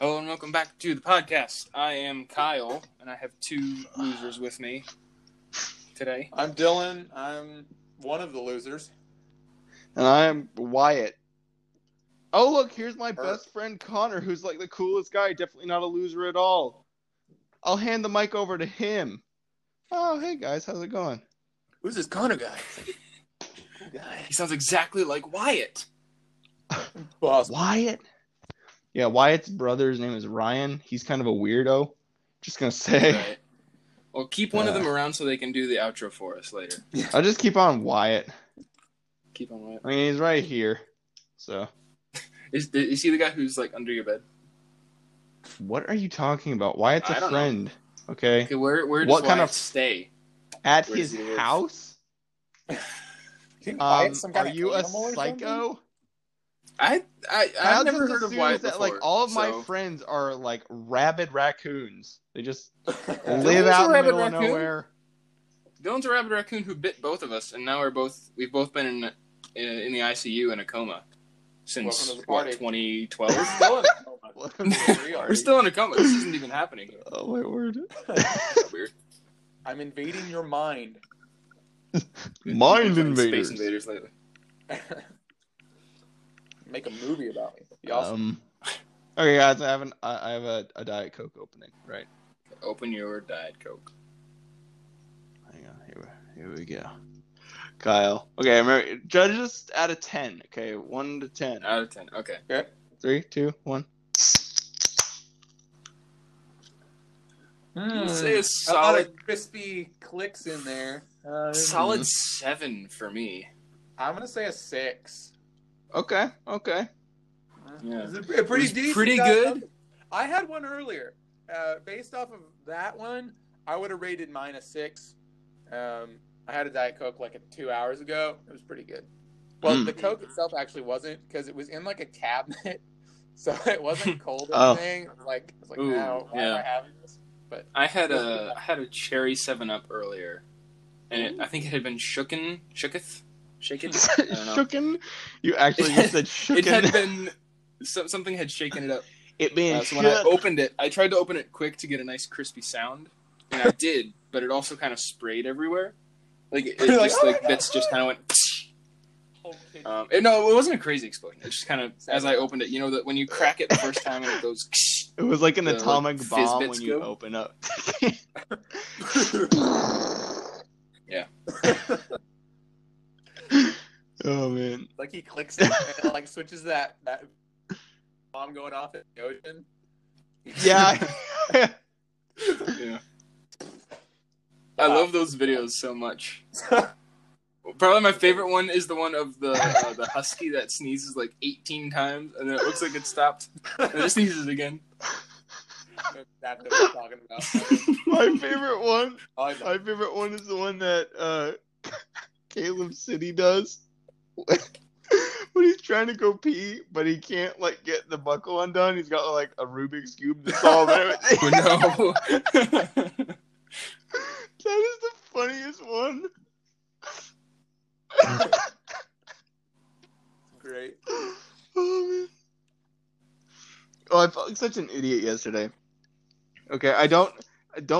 Hello and welcome back to the podcast. I am Kyle, and I have two losers with me today. I'm Dylan. I'm one of the losers. And I'm Wyatt. Oh, look, here's my best friend, Connor, who's like the coolest guy. Definitely not a loser at all. I'll hand the mic over to him. Oh, hey, guys. How's it going? Who's this Connor guy? He sounds exactly like Wyatt. Wyatt? Yeah, Wyatt's brother's name is Ryan. He's kind of a weirdo. Just going to say. Right. Well, keep one of them around so they can do the outro for us later. I'll just keep on Wyatt. Keep on Wyatt. I mean, he's right here. So. Is he the guy who's, like, under your bed? What are you talking about? Wyatt's a friend. Know. Okay. Okay, where does Wyatt stay? At his house? Are you a psycho? I've never heard of Wyatt before, like all of my friends are like rabid raccoons. They just live out in the middle of nowhere. Dylan's a rabid raccoon who bit both of us, and now we've both been in the ICU in a coma since 2012. We're still in a coma. This isn't even happening. Oh my word! That's weird. I'm invading your mind. Mind invaders. Space invaders lately. Make a movie about me. That'd be awesome. Okay, guys, I have a Diet Coke opening. Right. Open your Diet Coke. Hang on. Here we go. Kyle. Okay, remember, judge us out of 10. Okay, 1 to 10. Out of 10. Okay. Okay. 3, 2, 1. I'd say a solid, a lot of crispy clicks in there. Solid 7 for me. I'm gonna say a 6. Okay. Yeah. It's pretty decent. Pretty good. I had one earlier. Based off of that one, I would have rated mine a 6. I had a Diet Coke like 2 hours ago. It was pretty good. Well, the Coke itself actually wasn't, because it was in like a cabinet, so it wasn't cold or anything. It was like, now why am I having this? But I had a cherry 7-Up earlier, and I think it had been shaken. Shaken? You actually just said shaken. It had been something had shaken it up. It being so when I opened it, I tried to open it quick to get a nice crispy sound, and I did, but it also kind of sprayed everywhere. Like it just like bits just kind of went. No, it wasn't a crazy explosion. It just kind of as I opened it, you know that when you crack it the first time and it goes. It was like an atomic bomb when you open up. Yeah. Oh man! Like he clicks it and it like switches that bomb going off in the ocean. Yeah. Yeah. I love those videos so much. Probably my favorite one is the one of the husky that sneezes like 18 times and then it looks like it stopped and it sneezes again. That's what I'm talking about. My favorite one is the one that Caleb City does when he's trying to go pee but he can't like get the buckle undone. He's got like a Rubik's cube to solve everything. Oh, no. That is the funniest one. Great. Oh, man. I felt like such an idiot yesterday. Okay, don't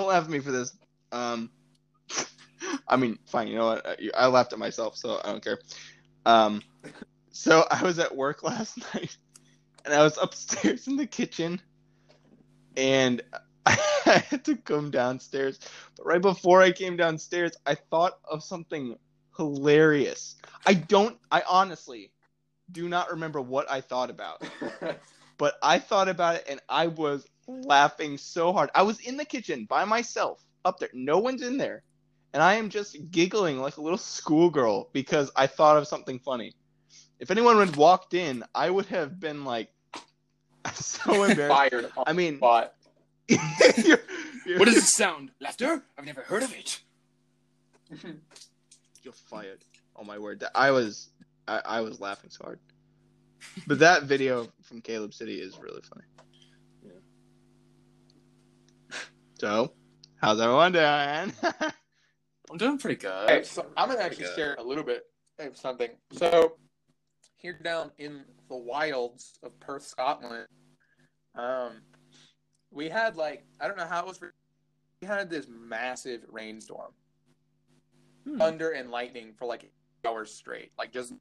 laugh at me for this. I mean, fine. You know what? I laughed at myself, so I don't care. So I was at work last night, and I was upstairs in the kitchen, and I had to come downstairs. But right before I came downstairs, I thought of something hilarious. I honestly do not remember what I thought about. But I thought about it and I was laughing so hard. I was in the kitchen by myself up there. No one's in there. And I am just giggling like a little schoolgirl because I thought of something funny. If anyone had walked in, I would have been like so embarrassed. Fired. I mean, what does it sound? Laughter? I've never heard of it. You're fired. Oh my word. I was laughing so hard. But that video from Caleb City is really funny. Yeah. So, how's everyone doing? I'm doing pretty good. Hey, so I'm going to actually share a little bit of something. So, here down in the wilds of Perth, Scotland, we had like, I don't know how it was, we had this massive rainstorm, thunder and lightning for like hours straight, like just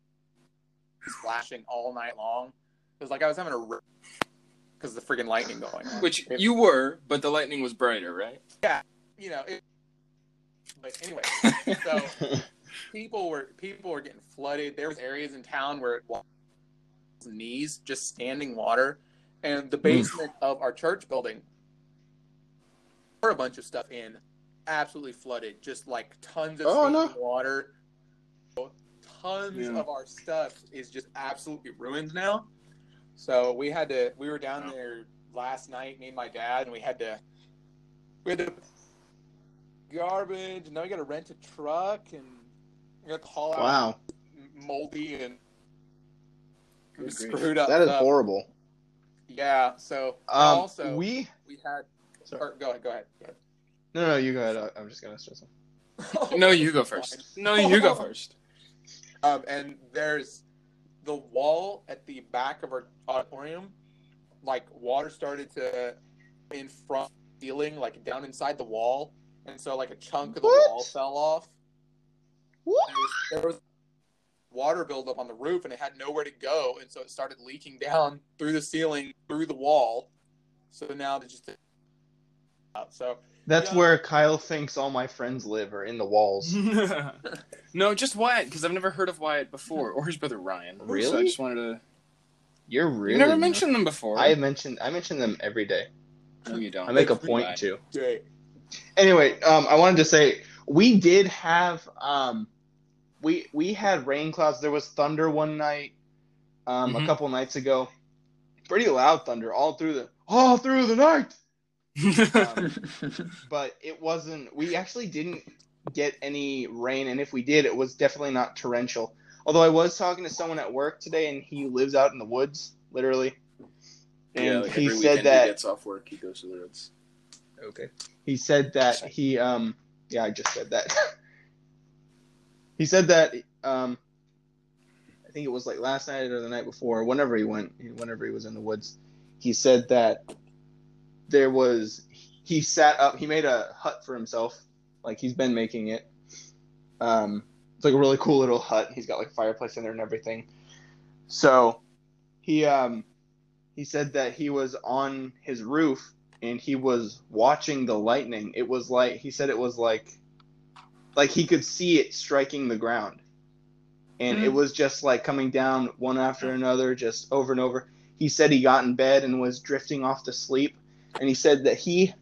flashing all night long. It was like I was having a because of the freaking lightning going on. Which you were, but the lightning was brighter, right? Yeah, you know. But anyway, so people were getting flooded. There was areas in town where it was knees, just standing water, and the basement of our church building, or a bunch of stuff in, absolutely flooded, just like tons of water. Tons of our stuff is just absolutely ruined now. So we were down there last night, me and my dad, and we had to garbage, and then we got to rent a truck, and we got to haul out moldy and screwed up. That is horrible. Yeah. So also we had. Or, go ahead. No, you go ahead. I'm just gonna stress him. No, you go first. And there's the wall at the back of our auditorium, like water started to in front ceiling, like down inside the wall, and so like a chunk of the wall fell off. There was water buildup on the roof, and it had nowhere to go, and so it started leaking down through the ceiling, through the wall. So now it's just out. So that's where Kyle thinks all my friends live, are in the walls. No, just Wyatt, because I've never heard of Wyatt before, or his brother Ryan. Really? So I just wanted to. You're really. You never mentioned them before. I mention them every day. No, you don't. I make a point to. Great. Anyway, I wanted to say we did have we had rain clouds. There was thunder one night, a couple nights ago. Pretty loud thunder all through the night. But it wasn't. We actually didn't get any rain, and if we did, it was definitely not torrential. Although I was talking to someone at work today, and he lives out in the woods, literally. And yeah, like he said that he gets off work, he goes to the woods. Okay. He said that he yeah, I just said that. He said that I think it was like last night or the night before, whenever he was in the woods. He said that he sat up, he made a hut for himself, like he's been making it. It's like a really cool little hut. He's got like a fireplace in there and everything. So he said that he was on his roof and he was watching the lightning. It was like, he said it was like he could see it striking the ground. And it was just like coming down one after another, just over and over. He said he got in bed and was drifting off to sleep. And he said that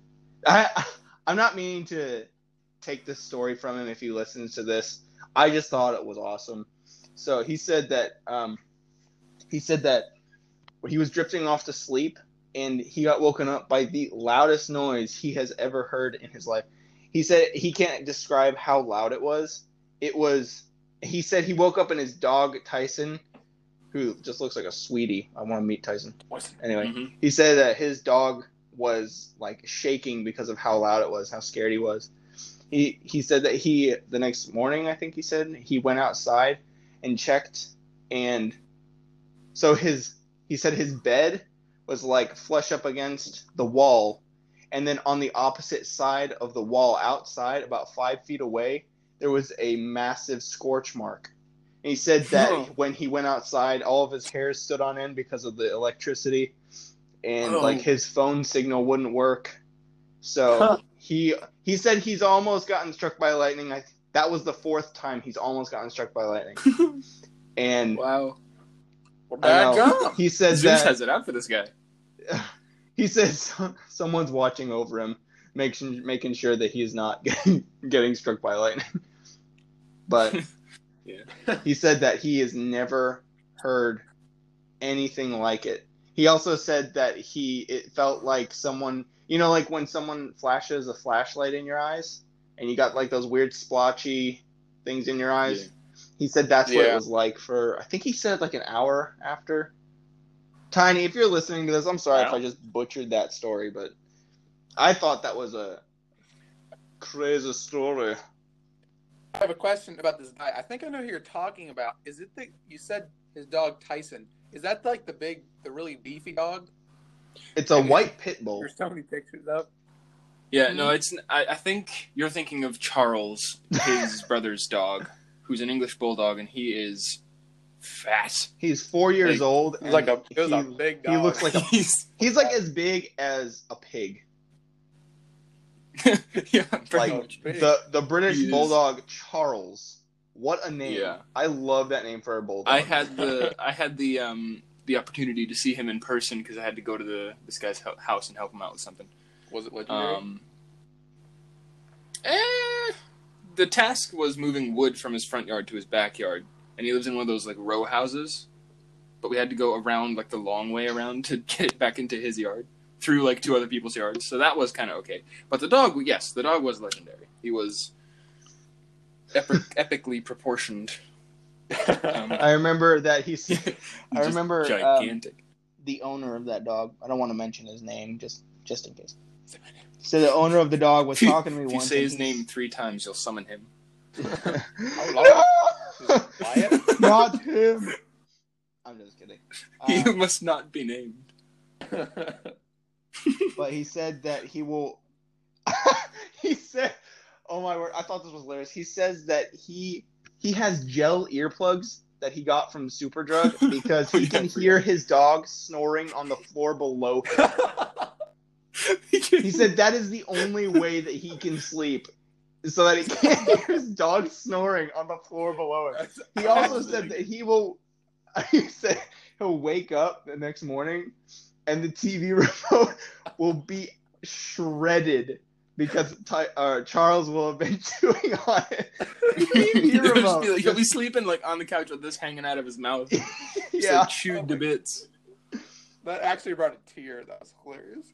I'm not meaning to take this story from him if he listens to this. I just thought it was awesome. So he said that he was drifting off to sleep and he got woken up by the loudest noise he has ever heard in his life. He said he can't describe how loud it was. He said he woke up and his dog, Tyson, who just looks like a sweetie. I want to meet Tyson. Anyway, he said that his dog was like shaking because of how loud it was, how scared he was. He said that the next morning, I think he said, he went outside and checked, and so he said his bed was like flush up against the wall, and then on the opposite side of the wall outside, about 5 feet away, there was a massive scorch mark. And he said that when he went outside, all of his hair stood on end because of the electricity. And like his phone signal wouldn't work, so he said he's almost gotten struck by lightning. That was the fourth time he's almost gotten struck by lightning. And wow, back up. He says that has it out for this guy. He says someone's watching over him, making sure that he's not getting struck by lightning. But yeah, he said that he has never heard anything like it. He also said that it felt like someone, you know, like when someone flashes a flashlight in your eyes and you got like those weird splotchy things in your eyes. Yeah. He said that's what it was like for, I think he said like an hour after. Tiny, if you're listening to this, I'm sorry if I just butchered that story, but I thought that was a crazy story. I have a question about this guy. I think I know who you're talking about. Is it you said his dog Tyson? Is that like the really beefy dog? It's a white pit bull. There's so many pictures up. Yeah, no, it's. I think you're thinking of Charles, his brother's dog, who's an English bulldog, and he is fat. He's 4 years old. He's like a big dog. He looks like he's like as big as a pig. Yeah, like much big. The British bulldog Charles. What a name! Yeah. I love that name for a bulldog. I had the opportunity to see him in person because I had to go to this guy's house and help him out with something. Was it legendary? The task was moving wood from his front yard to his backyard, and he lives in one of those like row houses. But we had to go around like the long way around to get it back into his yard through like two other people's yards. So that was kind of okay. But the dog, yes, the dog was legendary. He was epically proportioned. I remember that he's. I remember gigantic. The owner of that dog. I don't want to mention his name, just in case. So the owner of the dog was talking to me once. If you say his name 3 times, you'll summon him. Not him. I'm just kidding. He must not be named. But he said that he will. He said, "Oh my word!" I thought this was hilarious. He says that he has gel earplugs that he got from Superdrug because he can hear his dog snoring on the floor below him. He said that is the only way that he can sleep, so that he can't hear his dog snoring on the floor below him. He also said that he'll wake up the next morning and the TV remote will be shredded because Charles will have been chewing on it. He'll be sleeping like on the couch with this hanging out of his mouth. Just, yeah. Like, chewed to bits. That actually brought a tear. That was hilarious.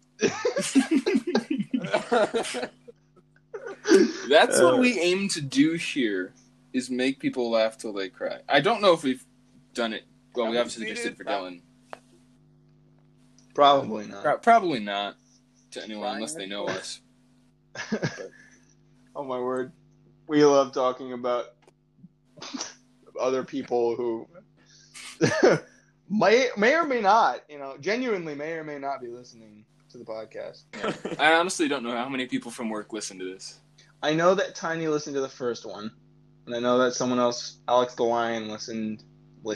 That's what we aim to do here, is make people laugh till they cry. I don't know if we've done it. Well, we obviously just did for Dylan. Probably not. Probably not to anyone unless they know us. Oh, my word. We love talking about other people who... May or may not, genuinely may or may not be listening to the podcast. Yeah. I honestly don't know how many people from work listen to this. I know that Tiny listened to the first one, and I know that someone else, Alex the Lion, listened. Roar!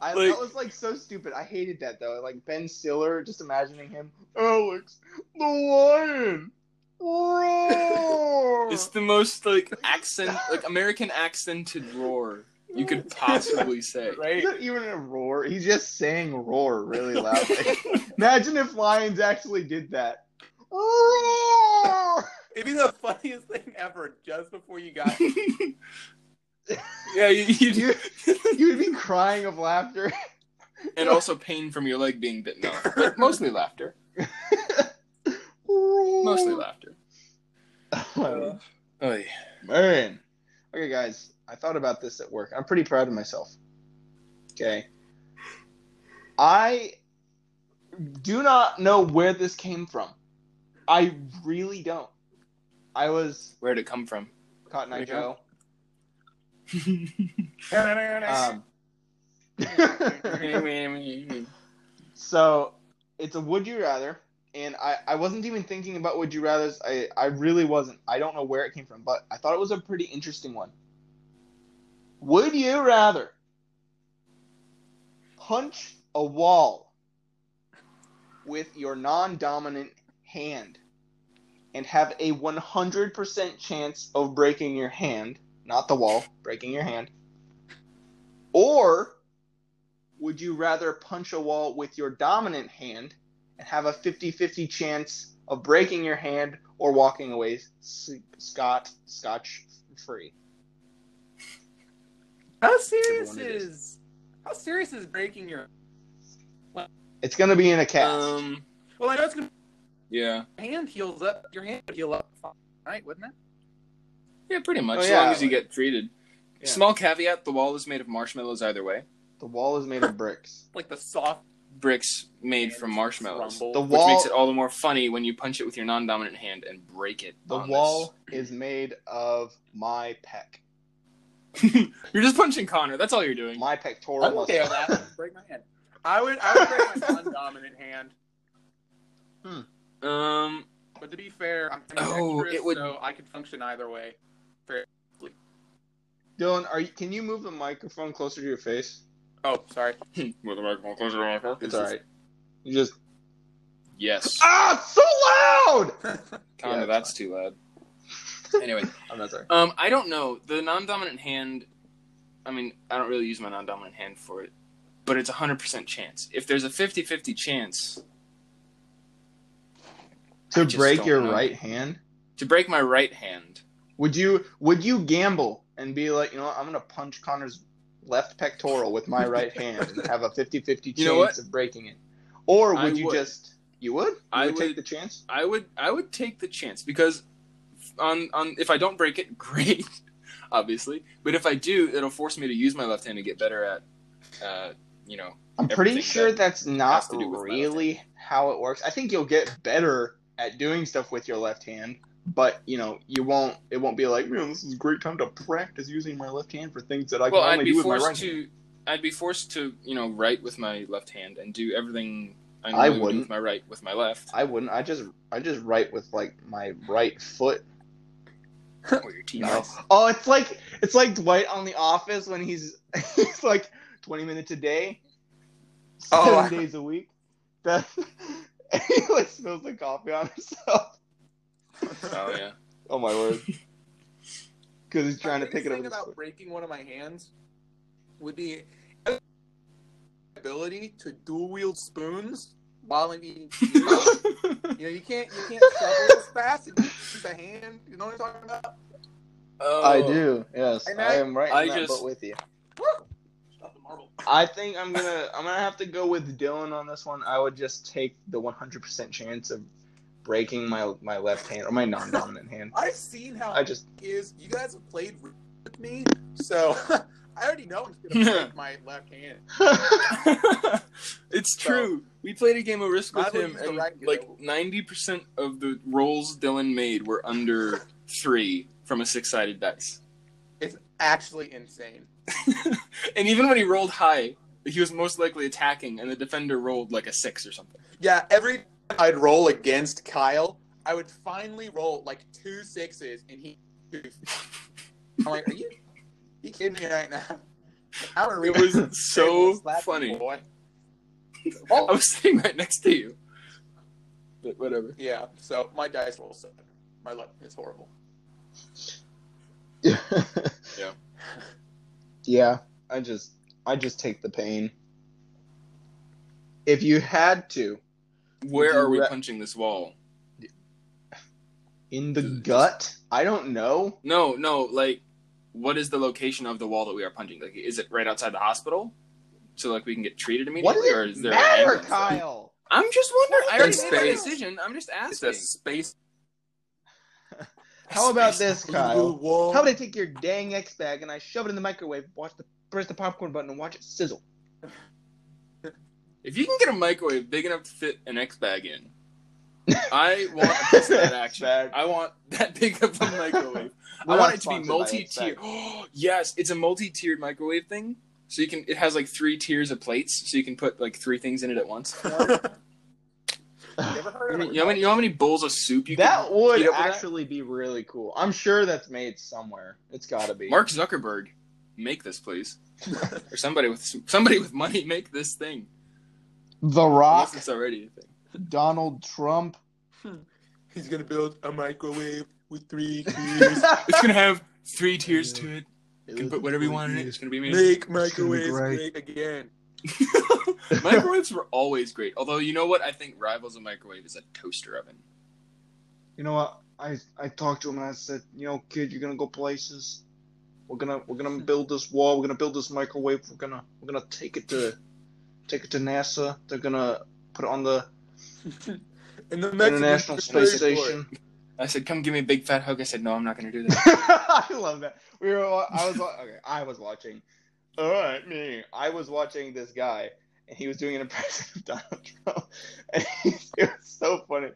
That was like so stupid. I hated that though. Like Ben Stiller, just imagining him, Alex the Lion. Roar! It's the most American accented roar you could possibly say. Right? It's not even a roar. He's just saying roar really loudly. Imagine if lions actually did that. Roar! It'd be the funniest thing ever. Just before you got. Yeah, you would be crying of laughter. And also pain from your leg being bitten off. But mostly laughter. Mostly laughter. Oh, yeah. Man. Okay, guys. I thought about this at work. I'm pretty proud of myself. Okay. I do not know where this came from. I really don't. Where'd it come from? Cotton Eye Joe. So it's a would you rather, and I wasn't even thinking about would you rathers. I really wasn't. I don't know where it came from, but I thought it was a pretty interesting one. Would you rather punch a wall with your non-dominant hand and have a 100% chance of breaking your hand? Not the wall, breaking your hand. Or would you rather punch a wall with your dominant hand and have a 50-50 chance of breaking your hand or walking away scotch free? How serious is breaking your? Well, it's gonna be in a cast. Well, I know it's gonna. Yeah. Hand heals up. Your hand would heal up, right? Wouldn't it? Yeah, pretty much, as long as you get treated. Yeah. Small caveat, the wall is made of marshmallows either way. The wall is made of bricks. Like the soft bricks made from marshmallows, the wall, which makes it all the more funny when you punch it with your non-dominant hand and break it. The wall is made of my pec. You're just punching Connor. That's all you're doing. My pectoral. I'm okay with that. Break my hand. I would break my non-dominant hand. But to be fair, I'm extra, so I could function either way. Fairly. Dylan, can you move the microphone closer to your face? Oh, sorry. Move the microphone closer to my face. It's all right. You just... Yes. Ah, it's so loud! Kinda, yeah, that's too loud. Anyway. I'm not sorry. I don't know. The non-dominant hand... I mean, I don't really use my non-dominant hand for it. But it's 100% chance. If there's a 50-50 chance... To break your right hand? To break my right hand. Would you gamble and be like, you know what, I'm going to punch Connor's left pectoral with my right hand and have a 50-50 chance of breaking it? Or would you take the chance? I would take the chance because on if I don't break it, great, obviously. But if I do, it'll force me to use my left hand to get better at, I'm pretty sure that's not really how it works. I think you'll get better at doing stuff with your left hand, but it won't be like, man, this is a great time to practice using my left hand for things that I can only do with my right hand. I'd be forced to, write with my left hand and do everything I would do with my right with my left. I wouldn't. I just write with my right foot. Or your teeth. No. Oh, it's like Dwight on The Office when he's like 20 minutes a day, 7 days a week. And he spills the coffee on himself. Oh yeah. Oh my word. Because he's trying to pick it up. The thing about breaking one of my hands would be the ability to dual wield spoons while I'm eating. You can't shovel as fast with the hand. You know what I'm talking about? Oh, I do. Yes, I am right in that boat with you. Woo! I think I'm gonna have to go with Dylan on this one. I would just take the 100% chance of breaking my left hand or my non-dominant hand. I've seen how you guys have played with me, so I already know I'm just gonna break my left hand. It's true. We played a game of Risk with him, and 90% of the rolls Dylan made were under 3 from a 6-sided dice. It's actually insane. And even when he rolled high, he was most likely attacking, and the defender rolled a 6 or something. Yeah, every time I'd roll against Kyle, I would finally roll 2 6s, and he... I'm like, are you kidding me right now? It was so funny. Boy. I was sitting right next to you. But whatever. Yeah, so my dice roll 7. My luck is horrible. Yeah. Yeah. Yeah, I just take the pain. If you had to, where are we punching this wall? In the gut? I don't know. No, what is the location of the wall that we are punching? Is it right outside the hospital, so we can get treated immediately? What does it matter, Kyle? I'm just wondering. I already made my decision. I'm just asking. It's a space. How about this, Kyle? How about I take your dang X bag and I shove it in the microwave, press the popcorn button, and watch it sizzle? If you can get a microwave big enough to fit an X bag in, I want a piece of that action. I want that big of a microwave. I want it to be multi-tiered. Yes, it's a multi-tiered microwave thing. So you can. It has 3 tiers of plates, so you can put 3 things in it at once. You know how many bowls of soup you that can would actually that? Be really cool. I'm sure that's made somewhere. It's got to be. Mark Zuckerberg, make this, please. Or somebody with money, make this thing. The Rock. It's already a thing. Donald Trump. He's gonna build a microwave with 3 tiers. It's gonna have 3 tiers to it. You can put whatever you want in it. It's gonna be amazing. Make microwaves great again. Microwaves were always great. Although, you know what I think rivals a microwave is a toaster oven. You know what? I talked to him and I said, kid, you're gonna go places. We're gonna build this wall. We're gonna build this microwave. We're gonna take it to NASA. They're gonna put it on the in the International Space Station. I said, come give me a big fat hug. I said, no, I'm not gonna do that. I love that. I was watching this guy, and he was doing an impression of Donald Trump, and it was so funny.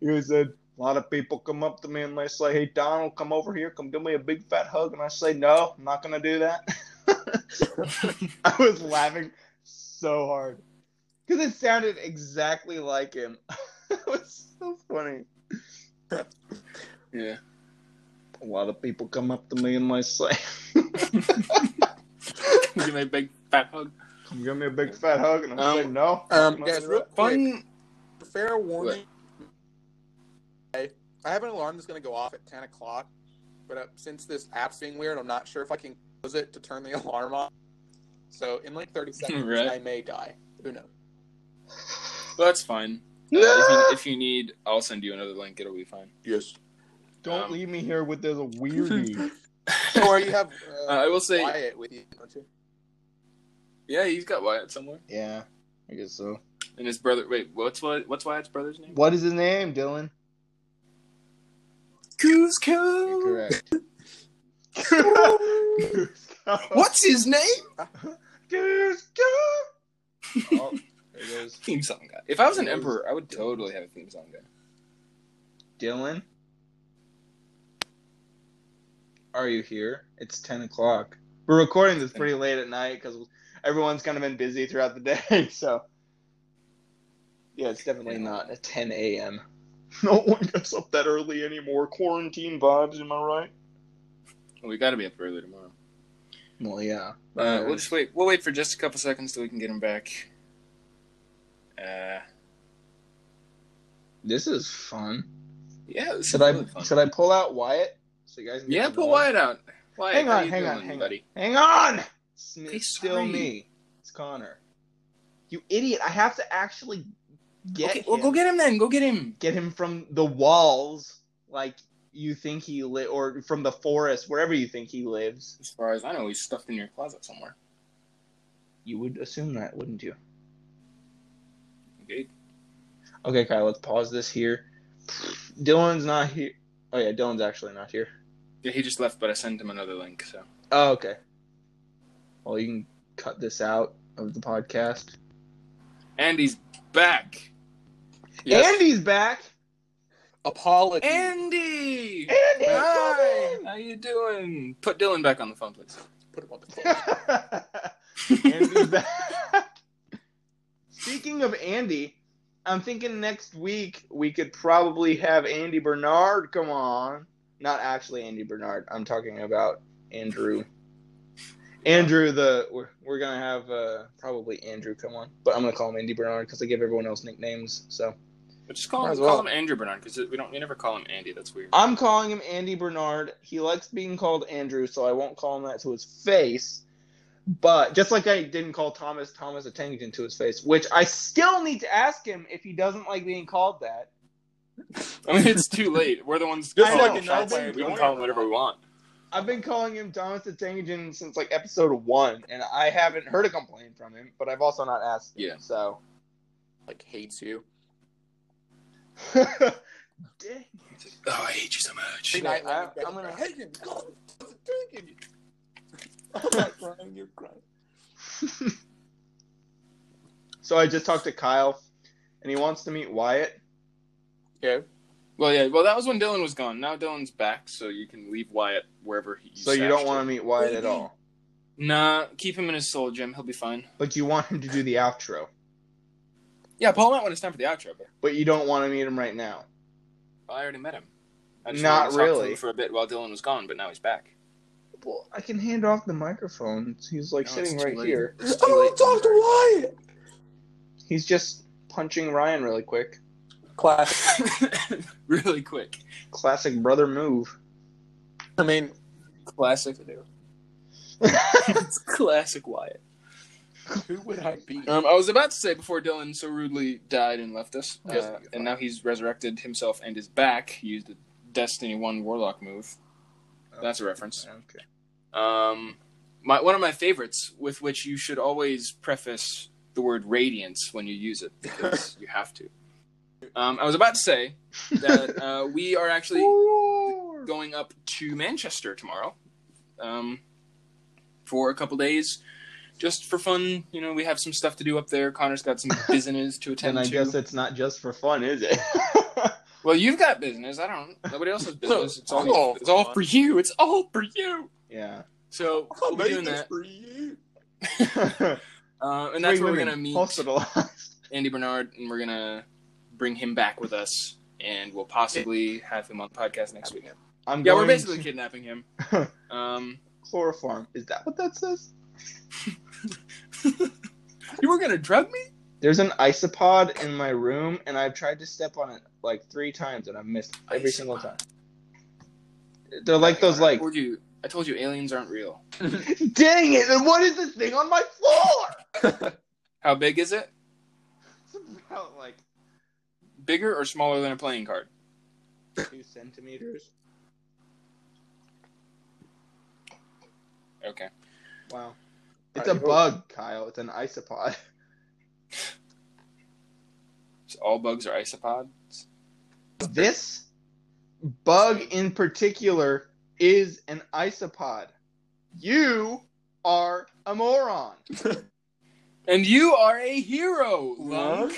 He said, a lot of people come up to me and they say, hey, Donald, come over here, come give me a big fat hug. And I say, no, I'm not going to do that. I was laughing so hard because it sounded exactly like him. It was so funny. Yeah. A lot of people come up to me and they say, give me a big fat hug. Come give me a big fat hug. And I say, no. Guys, real quick, fair warning. What? I have an alarm that's going to go off at 10 o'clock, but since this app's being weird, I'm not sure if I can close it to turn the alarm off. So in like 30 seconds, right. I may die. Who knows? Well, that's fine. No! If you need, I'll send you another link. It'll be fine. Yes. Don't leave me here with there's a weirdie. Or you have I will say, Wyatt with you, don't you? Yeah, he's got Wyatt somewhere. Yeah, I guess so. And his brother. Wait, what's Wyatt's brother's name? What is his name, Dylan? Cusco. Correct. What's his name? Cusco. Oh, there it goes. Theme song guy. If I was an emperor, I would totally have a theme song guy. Dylan, are you here? It's 10 o'clock. We're recording this pretty late at night because everyone's kind of been busy throughout the day. So, yeah, it's definitely not at 10 a.m. No one gets up that early anymore. Quarantine vibes, am I right? Well, we gotta be up early tomorrow. Well, yeah. We'll just wait. We'll wait for just a couple seconds till we can get him back. This is fun. Yeah, this is really fun. Should I pull out Wyatt? So you guys can pull Wyatt out. Wyatt, hang on, buddy. It's still me. It's Connor. You idiot! I have to actually. Okay, well, go get him then. Go get him. Get him from the walls, like you think he lives, or from the forest, wherever you think he lives. As far as I know, he's stuffed in your closet somewhere. You would assume that, wouldn't you? Okay. Okay, Kyle, let's pause this here. Dylan's not here. Oh, yeah, Dylan's actually not here. Yeah, he just left, but I sent him another link, so. Oh, okay. Well, you can cut this out of the podcast. And he's back. Yes. Andy's back. Apology. Andy, hi. How you doing? Put Dylan back on the phone, please. Put him on the phone. Andy's back. Speaking of Andy, I'm thinking next week we could probably have Andy Bernard come on. Not actually Andy Bernard. I'm talking about Andrew. Andrew, we're going to have probably Andrew come on. But I'm going to call him Andy Bernard because I give everyone else nicknames. So, but just call him Andrew Bernard because we never call him Andy. That's weird. I'm calling him Andy Bernard. He likes being called Andrew, so I won't call him that to his face. But just like I didn't call Thomas a tangent to his face, which I still need to ask him if he doesn't like being called that. I mean, it's too late. We're the ones we can call him whatever we want. I've been calling him Thomas the Tank Engine since, like, episode 1, and I haven't heard a complaint from him, but I've also not asked him, so. Like, hates you. Dang. Oh, I hate you so much. I'm going to hate him. God, Thomas the Tank Engine. I'm not crying, you're crying. So I just talked to Kyle, and he wants to meet Wyatt. Yeah. Well, that was when Dylan was gone. Now Dylan's back, so you can leave Wyatt wherever he is. So you don't want to meet Wyatt at all? Nah, keep him in his soul, Jim. He'll be fine. But you want him to do the outro. Yeah, pull him out when it's time for the outro. But you don't want to meet him right now? Well, I already met him. I just Not really. Talked to him for a bit while Dylan was gone, but now he's back. Well, I can hand off the microphone. He's, like, sitting right here. I want to talk to Wyatt! He's just punching Ryan really quick. Classic. Really quick. Classic brother move. I mean, classic. It's classic Wyatt. Who would I be? I was about to say before Dylan so rudely died and left us, and now he's resurrected himself and is back. He used the Destiny 1 Warlock move. Oh, that's a reference. Okay. One of my favorites, with which you should always preface the word radiance when you use it, because you have to. I was about to say that we are actually going up to Manchester tomorrow for a couple days just for fun, you know, we have some stuff to do up there. Connor's got some business to attend to. And I guess it's not just for fun, is it? Well, you've got business. I don't. Nobody else has business. It's all for you. It's all for you. Yeah. So we'll be doing that. For you. And that's where we're gonna meet Andy Bernard, and we're gonna bring him back with us, and we'll possibly have him on the podcast next week. We're basically kidnapping him. Chloroform. Is that what that says? You were gonna drug me? There's an isopod in my room, and I've tried to step on it like 3 times, and I've missed every single time. They're like those, like... I told you aliens aren't real. Dang it! Then what is this thing on my floor? How big is it? It's about, like... Bigger or smaller than a playing card? 2 centimeters. Okay. Wow. It's a bug, Kyle. It's an isopod. So all bugs are isopods? This bug in particular is an isopod. You are a moron. And you are a hero, love.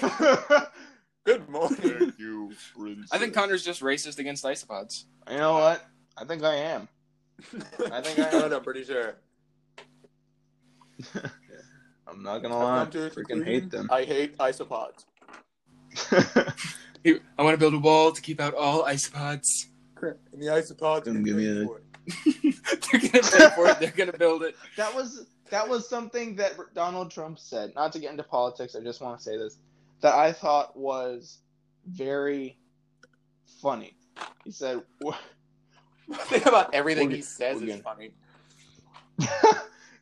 Good morning. Thank you, princess. I think Connor's just racist against isopods. You know what? I think I am. I'm pretty sure. I'm not gonna lie. I freaking hate them. I hate isopods. I want to build a wall to keep out all isopods. Crap. And the isopods are They're gonna pay for it. They're gonna build it. That was something that Donald Trump said. Not to get into politics, I just want to say this. That I thought was very funny. He said, I think about everything he says is funny.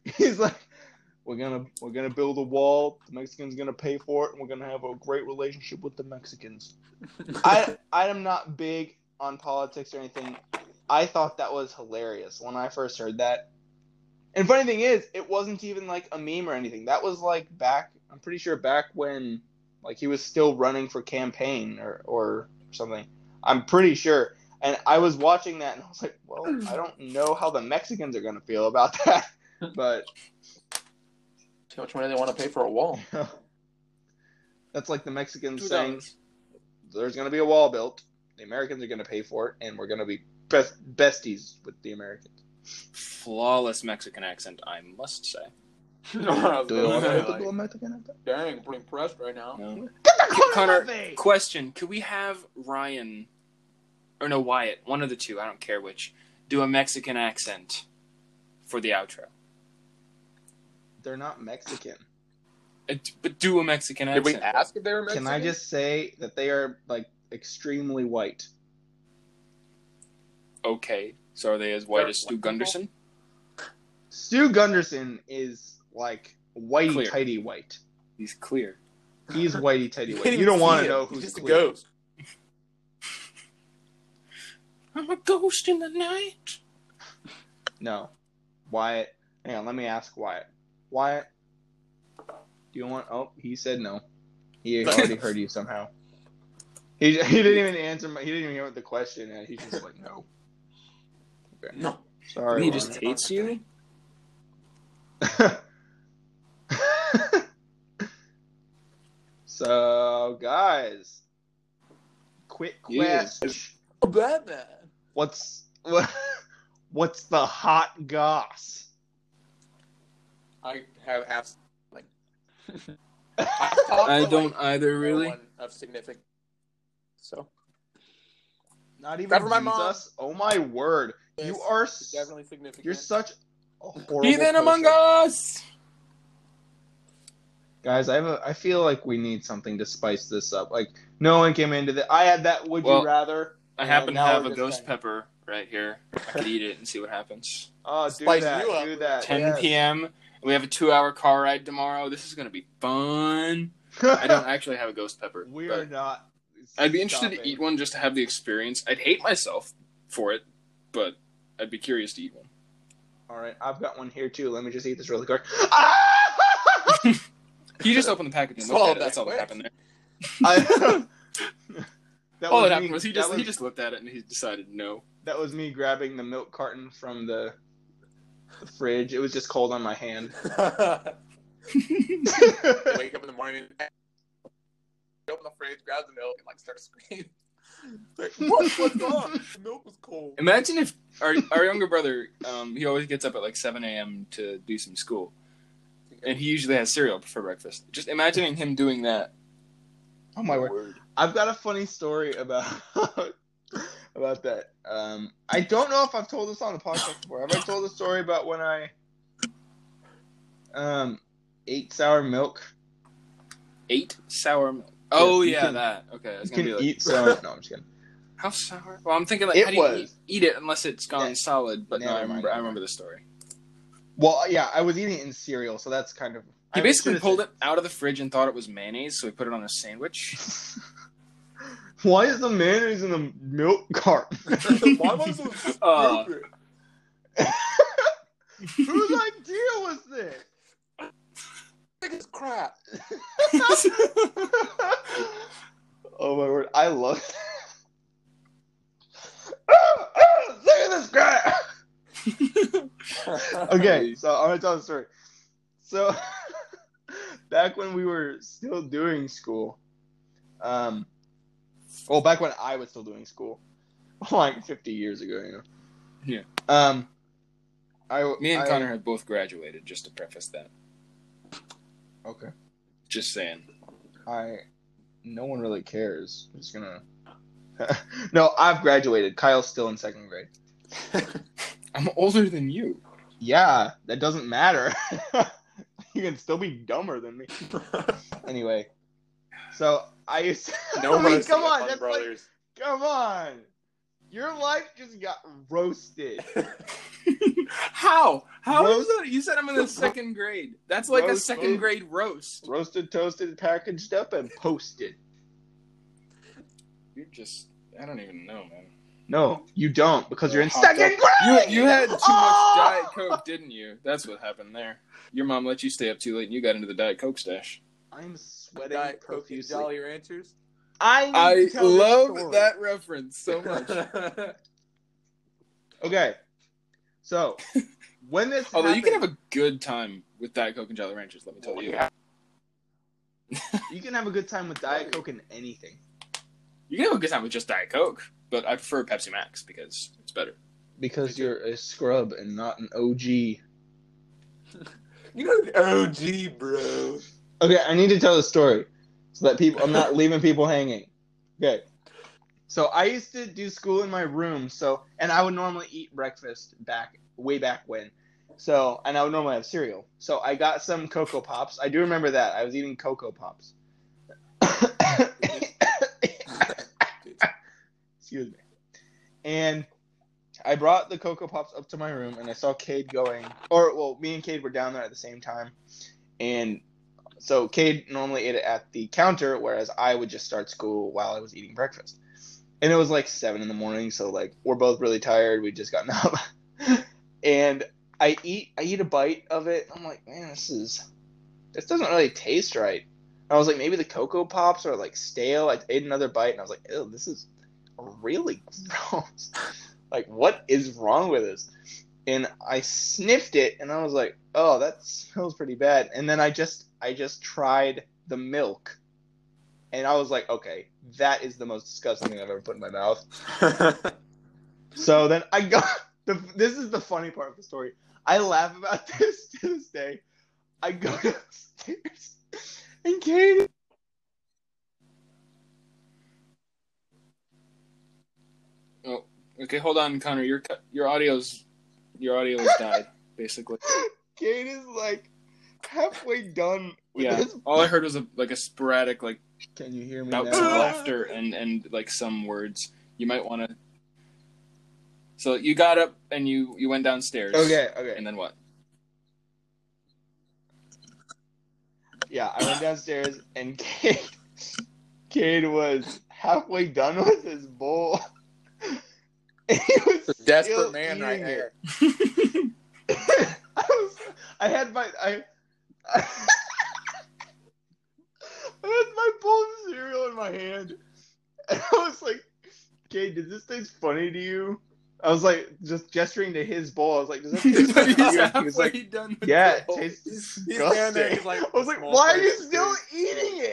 He's like, we're gonna build a wall. The Mexicans gonna pay for it, and we're gonna have a great relationship with the Mexicans. I am not big on politics or anything. I thought that was hilarious when I first heard that. And funny thing is, it wasn't even like a meme or anything. That was like back when like he was still running for campaign or something. I'm pretty sure. And I was watching that, and I was like, well, I don't know how the Mexicans are going to feel about that. But how much money they want to pay for a wall. That's like the Mexicans saying, there's going to be a wall built. The Americans are going to pay for it, and we're going to be besties with the Americans. Flawless Mexican accent, I must say. Dang, pretty impressed right now. No. Get the Connor, question, could we have Ryan... Or no, Wyatt, one of the two, I don't care which, do a Mexican accent for the outro. They're not Mexican. But do a Mexican accent. Did we ask if they were Mexican? Can I just say that they are, like, extremely white? Okay. So are they as white as Stu Gunderson? Stu Gunderson is, like, whitey-tighty white. He's clear. He's whitey-tighty white. You don't want to know who's just clear. A ghost. I'm a ghost in the night. No. Wyatt. Hang on, let me ask Wyatt. Wyatt, do you want... Oh, he said no. He already heard you somehow. He didn't even answer my... He didn't even hear what the question is. He's just like, no. Okay. No. Sorry. He just hates you? So, guys. Quick question. Batman. What's the hot goss? I have absolutely. I don't either, really. Of significant. So. Not even for my mom. Oh my word! Yes, you are definitely significant. You're such a horrible. Heathen among us. Guys, I feel like we need something to spice this up. Like no one came into the. I had that. Would you rather? I happen to have a ghost pepper right here. I could eat it and see what happens. Oh, do that. 10 p.m. We have a 2-hour car ride tomorrow. This is going to be fun. I don't actually have a ghost pepper. We are not. I'd be interested to eat one just to have the experience. I'd hate myself for it, but I'd be curious to eat one. All right, I've got one here, too. Let me just eat this really quick. You just open the package and look at it. That's all that happened there. All that happened was he just looked at it and he decided no. That was me grabbing the milk carton from the fridge. It was just cold on my hand. Wake up in the morning, open the fridge, grab the milk, and like start screaming. Like, what's on? The milk was cold. Imagine if our younger brother, he always gets up at like 7 a.m. to do some school, and he usually has cereal for breakfast. Just imagining him doing that. Oh my word! I've got a funny story about about that. I don't know if I've told this on the podcast before. Have I told a story about when I ate sour milk? Ate sour milk. Oh yeah, that. Okay, I was gonna be like, eat sour. No, I'm just kidding. How sour? Well, I'm thinking like it how do was. You eat it unless it's gone solid. But no, I remember the story. Well, yeah, I was eating it in cereal, so that's kind of. He basically pulled it out of the fridge and thought it was mayonnaise, so he put it on a sandwich. Why is the mayonnaise in the milk carton? Why am I so stupid? Whose idea was this? It's crap. Oh my word! I love it. Look at this crap. Okay, so I'm gonna tell the story. So back when we were still doing school, back when I was still doing school, like 50 years ago, you know. Yeah. Me and Connor had both graduated. Just to preface that. Okay. Just saying. No one really cares. I'm just gonna. No, I've graduated. Kyle's still in second grade. I'm older than you. Yeah, that doesn't matter. You can still be dumber than me. Anyway, so I used to... No, I mean, come on, that's like, come on. Your life just got roasted. How? How is that? You said I'm in the second grade. That's like a second grade roast. Roasted, toasted, packaged up, and posted. You're just... I don't even know, man. No, you don't, because you're in second grade! You had too much Diet Coke, didn't you? That's what happened there. Your mom let you stay up too late, and you got into the Diet Coke stash. I'm sweating profusely. Jolly Ranchers? I love that reference so much. Okay, so, when this although happened, you can have a good time with Diet Coke and Jolly Ranchers, let me tell you. Yeah. You can have a good time with Diet Coke and anything. You can have a good time with just Diet Coke. But I prefer Pepsi Max because it's better. Because you're a scrub and not an OG. You're an OG, bro. Okay, I need to tell the story so that people I'm not leaving people hanging. Okay. So I used to do school in my room, and I would normally eat breakfast way back when. So and I would normally have cereal. So I got some Cocoa Pops. I do remember that. I was eating Cocoa Pops. Excuse me. And I brought the Cocoa Pops up to my room, and I saw Cade me and Cade were down there at the same time. And so Cade normally ate it at the counter, whereas I would just start school while I was eating breakfast. And it was like 7 in the morning, so like we're both really tired. We'd just gotten up. And I eat a bite of it. I'm like, man, this doesn't really taste right. And I was like, maybe the Cocoa Pops are like stale. I ate another bite, and I was like, ew, this is really gross. Like, what is wrong with this? And I sniffed it, and I was like, oh, that smells pretty bad. And then I just tried the milk, and I was like, okay, that is the most disgusting thing I've ever put in my mouth. So then I got this is the funny part of the story. I laugh about this to this day. I go downstairs, and Katie okay, hold on, Connor. Your audio's died, basically. Kate is like halfway done with this. All I heard was a sporadic like. Can you hear me now? Bouts of laughter and like some words. You might want to. So you got up and you went downstairs. Okay. And then what? Yeah, I went downstairs and Kate was halfway done with his bowl. It's a desperate man right here. I had my bowl of cereal in my hand, and I was like, "Okay, does this taste funny to you?" I was like, just gesturing to his bowl. I was like, does that taste like you? He was like, done with it tastes disgusting. There, like, I was like, why are you still eating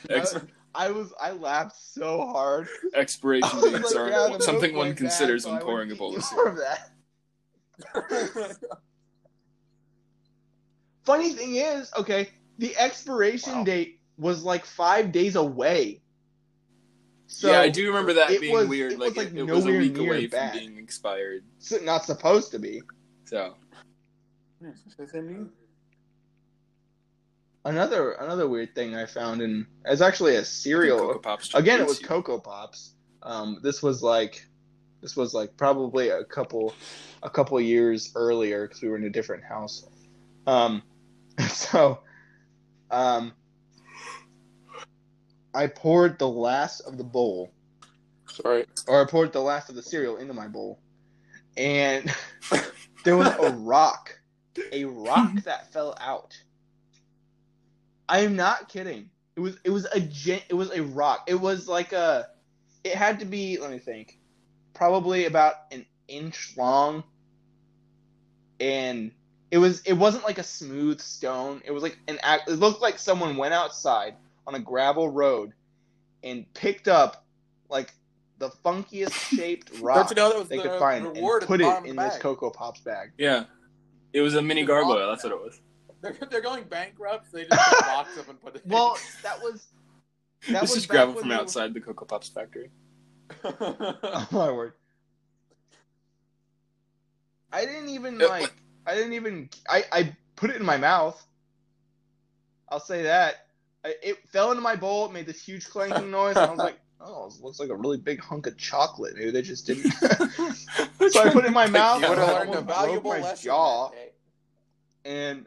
it? I laughed so hard. Expiration dates are something one considers when pouring a bowl of cereal. Funny thing is, the expiration date was like 5 days away. So yeah, I do remember that being weird. It was like it was a week away from being expired. It's not supposed to be. So. Another weird thing I found in as actually a cereal. Again, it was Cocoa Pops. This was like probably a couple years earlier because we were in a different house. So I poured the last of the bowl. Sorry. Or I poured the last of the cereal into my bowl. And there was a rock that fell out. I am not kidding. It was a rock. It was like it had to be, let me think, probably about an inch long. And it wasn't like a smooth stone. It was like it looked like someone went outside on a gravel road and picked up like the funkiest shaped rock they could find and put it in this Cocoa Pops bag. Yeah. It was a mini gargoyle. That's what it was. They're going bankrupt. So they just put a box up and put it in. Well, that was just gravel from outside the Cocoa Pops factory. Oh my word! I didn't even like. I didn't even. I put it in my mouth. I'll say that it fell into my bowl. It made this huge clanking noise. And I was like, "Oh, it looks like a really big hunk of chocolate." Maybe they just didn't. So I put it in my mouth. I learned a valuable lesson. My jaw, and.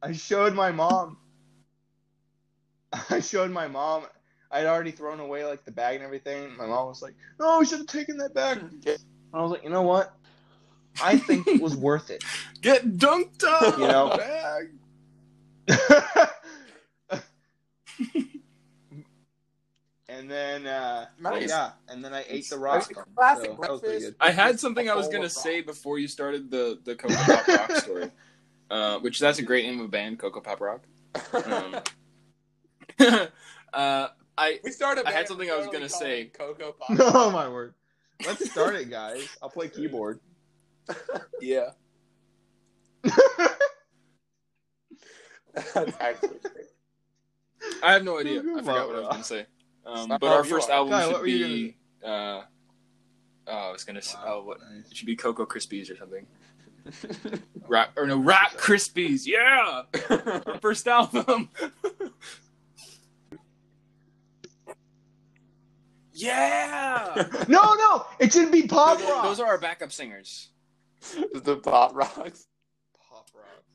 I showed my mom. I'd already thrown away, like, the bag and everything. My mom was like, no, we should have taken that back. And I was like, you know what? I think it was worth it. Get dunked up! You know? Bag. And then, nice. Yeah. And then I ate the rock. Classic breakfast. I had something I was going to say before you started the Cocoa Pop rock story. Which that's a great name of a band, Cocoa Pop Rock. I had something I was gonna say. Cocoa Pop. Oh my word! Let's start it, guys. I'll play keyboard. Yeah. That's actually great. I have no idea. I forgot what I was gonna say. But our first album should be. I was gonna say. Oh, what? It should be Cocoa Krispies or something. Rock Krispies, yeah! Our first album. Yeah! No, it shouldn't be Pop Rocks. Those are our backup singers. The Pop Rocks. Pop Rocks.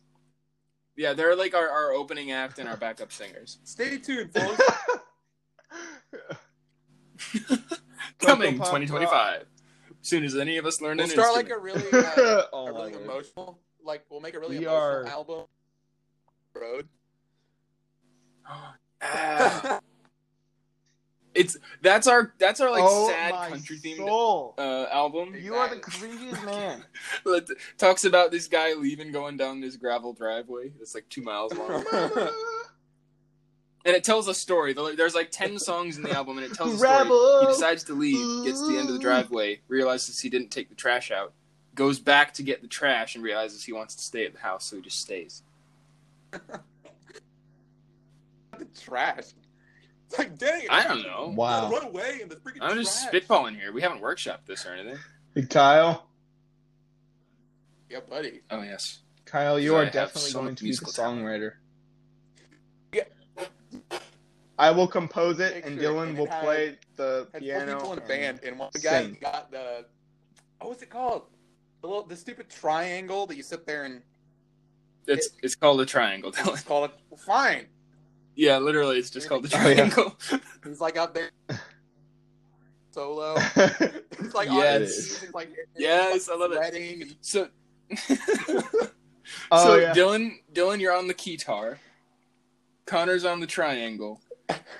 Yeah, they're like our opening act and our backup singers. Stay tuned, folks. Coming 2025. Rock. Soon as any of us learn we'll start instrument. Like a really emotional, like we'll make a really emotional album. Road. That's our like sad country themed album. You are the craziest man. Talks about this guy leaving, going down this gravel driveway that's like 2 miles long. And it tells a story. There's like 10 songs in the album, and it tells a story. Rebel. He decides to leave, gets to the end of the driveway, realizes he didn't take the trash out, goes back to get the trash, and realizes he wants to stay at the house, so he just stays. The trash. It's like, dang. I don't know. Wow. Run away in the freaking trash. I'm just spitballing here. We haven't workshopped this or anything. Hey, Kyle. Yeah, buddy. Oh, yes. Kyle, you are definitely going to be the songwriter. I will compose it, and Dylan will play the piano. People in a band, and one guy got the what's it called? The stupid triangle that you sit there and. It's called a triangle. Dylan. It's called fine. Yeah, literally, it's just called the triangle. Yeah. He's like out there solo. He's like yes, like, yes, I love it. And... So, Dylan, you're on the keytar. Connor's on the triangle.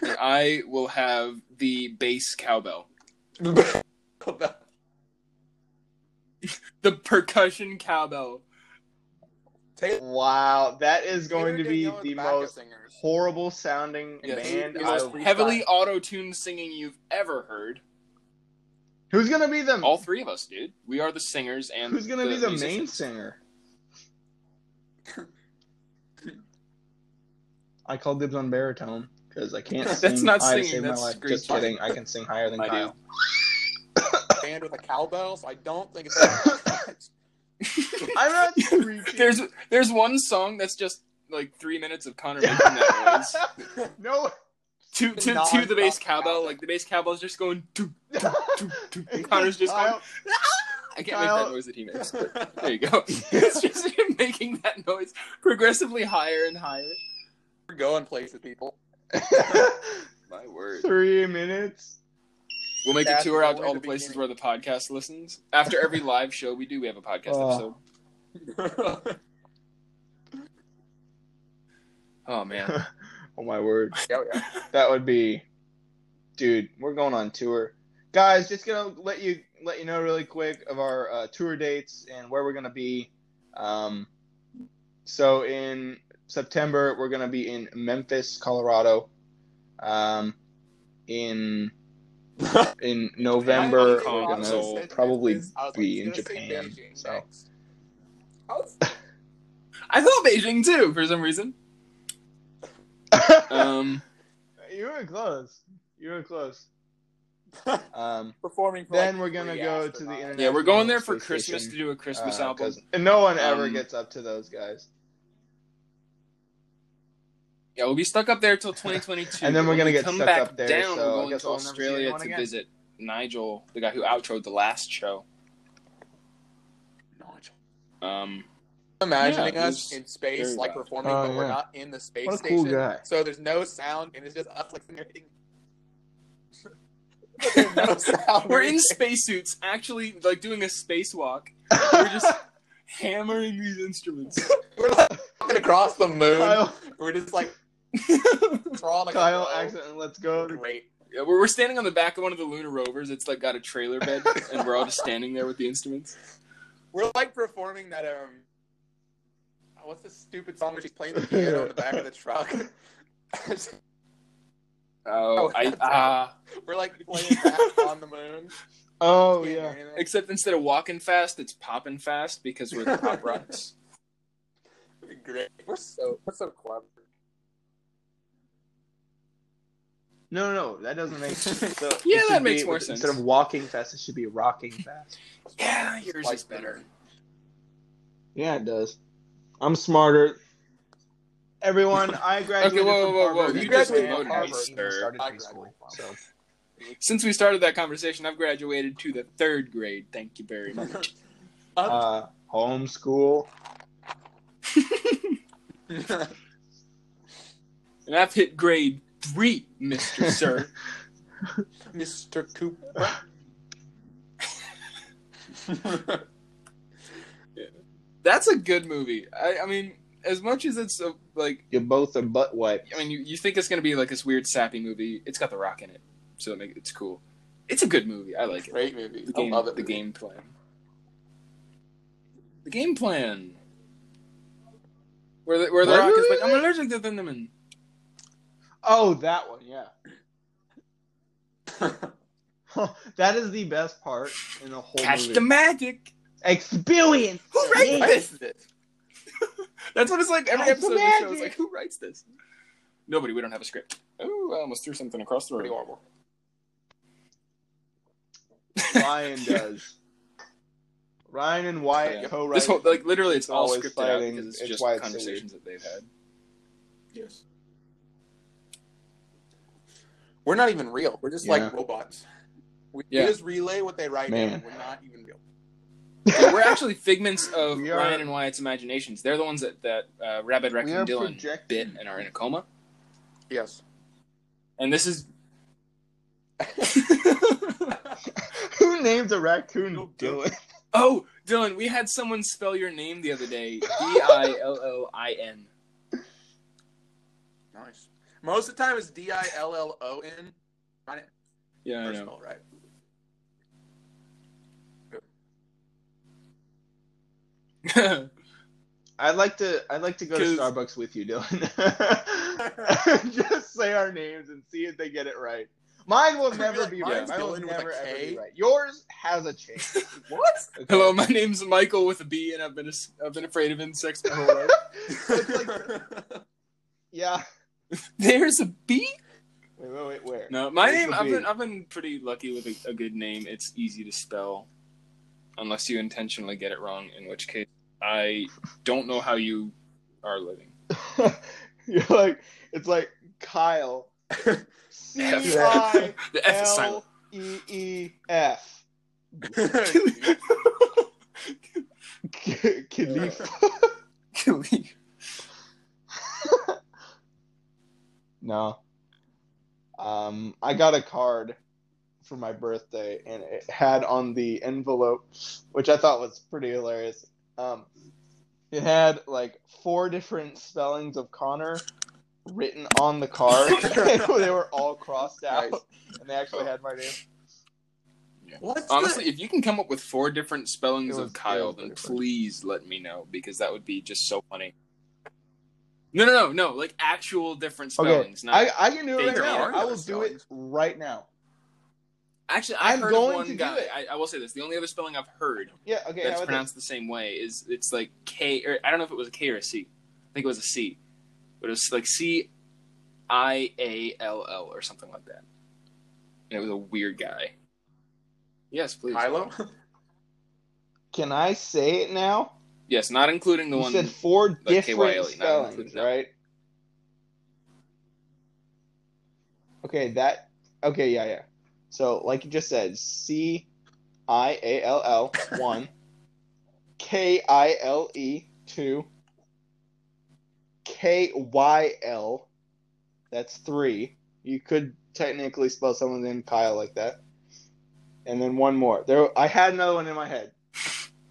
and I will have the bass cowbell. The percussion cowbell. Wow, that is going to be the most horrible sounding band. The most heavily auto-tuned singing you've ever heard. Who's going to be the... All three of us, dude. We are the singers and who's going to be the main singer? I call dibs on baritone because I can't sing. That's not singing, that's screeching. Just kidding, I can sing higher than Kyle. Band with a cowbell, so I don't think it's... I'm not screeching. There's one song that's just like 3 minutes of Connor making that noise. No. To the bass cowbell, like the bass cowbell is just going doo, doo, doo, doo, and Connor's just going I can't make that noise that he makes, but there you go. It's just him making that noise progressively higher and higher. We're going places, people. My word. 3 minutes. We'll make a tour out to all the places where the podcast listens. After every live show we do, we have a podcast episode. Oh, man. Oh, my word. Yeah. That would be... Dude, we're going on tour. Guys, just going to let you know really quick of our tour dates and where we're going to be. So in September, we're going to be in Memphis, Colorado. In November, we're going to probably be in Japan. Beijing, so. I thought Beijing, too, for some reason. You were close. Performing. Then we're going to go to the internet. Yeah, we're going there for Christmas to do a Christmas album. And no one ever gets up to those guys. Yeah, we'll be stuck up there till 2022. And then we're going to get stuck up there. Down, so we're going to Australia to visit Nigel, the guy who outroed the last show. Nigel. Imagining us in space, like performing, but we're not in the space station. Cool, so there's no sound, and it's just us like narrating. No sound. We're in spacesuits, actually, like doing a spacewalk. We're just hammering these instruments. We're like walking across the moon. We're just like. Kyle, accident. Let's go. Great. Yeah, we're standing on the back of one of the lunar rovers. It's like got a trailer bed, and we're all just standing there with the instruments. We're like performing that. What's this stupid song where she's playing the piano in the back of the truck? We're like playing that on the moon. Oh yeah. Except instead of walking fast, it's popping fast because we're the pop rocks. Great. We're so clever. No, that doesn't make sense. So yeah, that makes more sense. Instead of walking fast, it should be rocking fast. Yeah, yours is better. Yeah, it does. I'm smarter. Everyone, I graduated from Harvard. You graduated from Harvard, sir. Since we started that conversation, I've graduated to the third grade. Thank you very much. Homeschool. And I've hit grade 3, Mr. Sir. Mr. Cooper. Yeah. That's a good movie. I mean, as much as it's like... You're both a butt wipe. I mean, you think it's going to be like this weird, sappy movie. It's got The Rock in it, so it's cool. It's a good movie. I like it. Great movie. I love it. The game plan. The game plan. Where the Rock is like, I'm allergic to cinnamon. Oh, that one, yeah. That is the best part in the whole movie. Catch the magic. Experience. Who writes this? That's what it's like every episode of the show. It's like, who writes this? Nobody. We don't have a script. Oh, I almost threw something across the room. Pretty horrible. Ryan does. Ryan and Wyatt co-write. This whole, like, literally, it's all scripted out because it's just Wyatt's conversations that they've had. Yes. We're not even real. We're just like robots. We just relay what they write in. We're not even real. We're actually figments of Ryan and Wyatt's imaginations. They're the ones that Rabid Rex and Dylan bit and are in a coma. Yes. And this is... Who named the raccoon Dylan? Oh, Dylan, we had someone spell your name the other day. D-I-L-L-I-N. Nice. Most of the time it's D-I-L-L-O-N. Yeah, I know. Right. I'd like to go to Starbucks with you, Dylan. Just say our names and see if they get it right. Mine will never be right. Mine will never ever be right. Yours has a chance. What? Okay. Hello, my name's Michael with a B, and I've been afraid of insects my whole life. It's like, yeah. There's a B? Wait, where? No, my There's name. I've been pretty lucky with a good name. It's easy to spell, unless you intentionally get it wrong, in which case I don't know how you are living. You're like, it's like Kyle. C-I-L-E-E-F. The F is silent. E-E-F. Khalif. No. I got a card for my birthday, and it had on the envelope, which I thought was pretty hilarious. It had like 4 different spellings of Connor written on the card. They were all crossed out, nice. And they actually had my name. Yeah. Honestly, if you can come up with 4 different spellings of Kyle, then please let me know, because that would be just so funny. No, like actual different spellings. Okay. Not I can do it right now. I will do it right now. Actually, I heard of one guy. I will say this: the only other spelling I've heard that's pronounced the same way is it's like K, or I don't know if it was a K or a C. I think it was a C, but it was like C-I-A-L-L or something like that. And it was a weird guy. Yes, please. Hilo. Can I say it now? Yes, not including the one. You said 4 like different K-Y-L-E, spellings, right? Okay, that. Okay, yeah. So, like you just said, C-I-A-L-L, 1, K-I-L-E, 2, K-Y-L, that's 3. You could technically spell someone's name Kyle like that. And then one more. I had another one in my head.